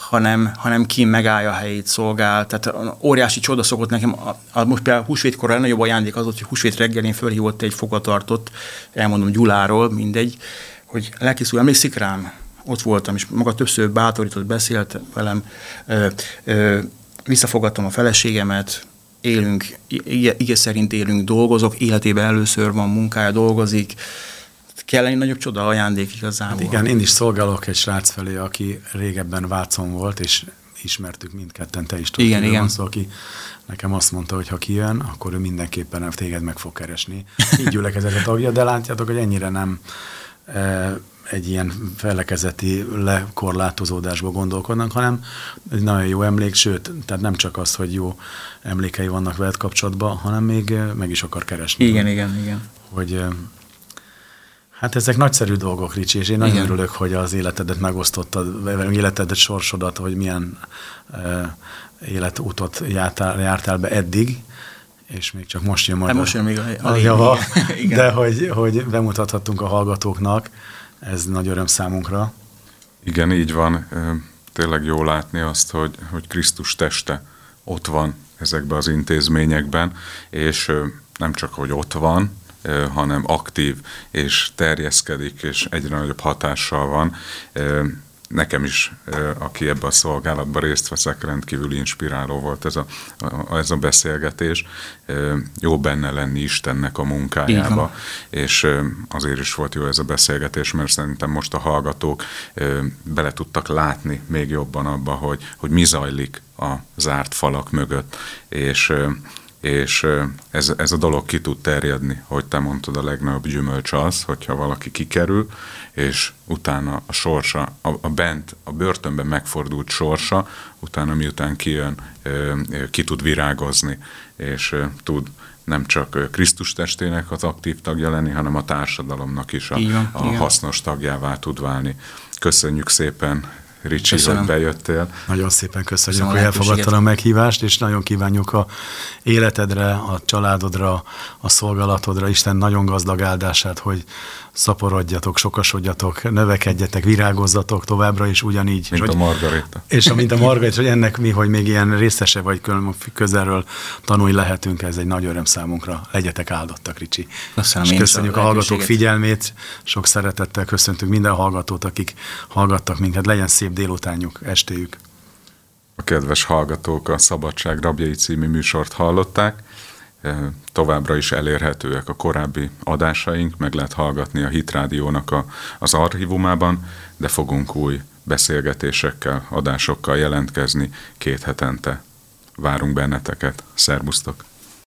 hanem, hanem ki megállja a helyét, szolgál. Tehát óriási csoda szokott nekem, a, a, most például húsvétkor a legnagyobb ajándék az volt, hogy húsvét reggelén fölhívott egy fogvatartott, elmondom Gyuláról, mindegy, hogy lelkész úr, emlékszik rám? Ott voltam, és maga többször bátorított, beszélt velem, ö, ö, visszafogadtam a feleségemet, élünk, ige, ige szerint élünk, dolgozok, életében először van munkája, dolgozik, kell egy nagyobb csoda ajándék igazából. Hát igen, én is szolgálok egy srác felé, aki régebben Vácon volt, és ismertük mindketten, te is tudod, hogy van szó, aki nekem azt mondta, hogy ha kijön, akkor ő mindenképpen téged meg fog keresni. Így gyülekezett a tagja, de látjátok, hogy ennyire nem... E, egy ilyen felekezeti lekorlátozódásba gondolkodnak, hanem egy nagyon jó emlék, sőt, tehát nem csak az, hogy jó emlékei vannak veled kapcsolatban, hanem még meg is akar keresni. Igen, hogy, igen, igen. Hogy, hát ezek nagyszerű dolgok, Ricsi, és én nagyon igen. örülök, hogy az életedet megosztottad, életedet, sorsodat, hogy milyen e, életútot jártál, jártál be eddig, és még csak most jön majd most jön még a, a, a java, igen. Igen. de hogy, hogy bemutathattunk a hallgatóknak. Ez nagy öröm számunkra. Igen, így van. Tényleg jó látni azt, hogy, hogy Krisztus teste ott van ezekben az intézményekben, és nem csak, hogy ott van, hanem aktív, és terjeszkedik, és egyre nagyobb hatással van. Nekem is, aki ebben a szolgálatban részt veszek, rendkívül inspiráló volt ez a, a, ez a beszélgetés. Jó benne lenni Istennek a munkájába, és azért is volt jó ez a beszélgetés, mert szerintem most a hallgatók bele tudtak látni még jobban abba, hogy, hogy mi zajlik a zárt falak mögött, és... és ez, ez a dolog ki tud terjedni, hogy te mondtad, a legnagyobb gyümölcs az, hogyha valaki kikerül, és utána a sorsa, a, a bent, a börtönben megfordult sorsa, utána miután kijön, ki tud virágozni, és tud nem csak Krisztus testének az aktív tagja lenni, hanem a társadalomnak is a, igen, a igen. hasznos tagjává tud válni. Köszönjük szépen, Ricsi, köszönöm, hogy bejöttél. Nagyon szépen köszönjük, köszönöm, hogy elfogadtad a meghívást, és nagyon kívánjuk a életedre, a családodra, a szolgálatodra Isten nagyon gazdag áldását, hogy szaporodjatok, sokasodjatok, növekedjetek, virágozzatok továbbra is ugyanígy. Mint hogy, a Margarita. És mint a Margarita, hogy ennek mi, hogy még ilyen részese vagy közelről tanulni lehetünk, ez egy nagy öröm számunkra. Legyetek áldottak, Ricsi. Köszönöm, és köszönjük a hallgatók figyelmét, sok szeretettel köszöntünk minden hallgatót, akik hallgattak minket. Legyen szép délutánjuk, estéjük. A kedves hallgatók a Szabadság Rabjai című műsort hallották. Továbbra is elérhetőek a korábbi adásaink, meg lehet hallgatni a há i té Rádiónak a, az archívumában, de fogunk új beszélgetésekkel, adásokkal jelentkezni két hetente. Várunk benneteket. Szervusztok!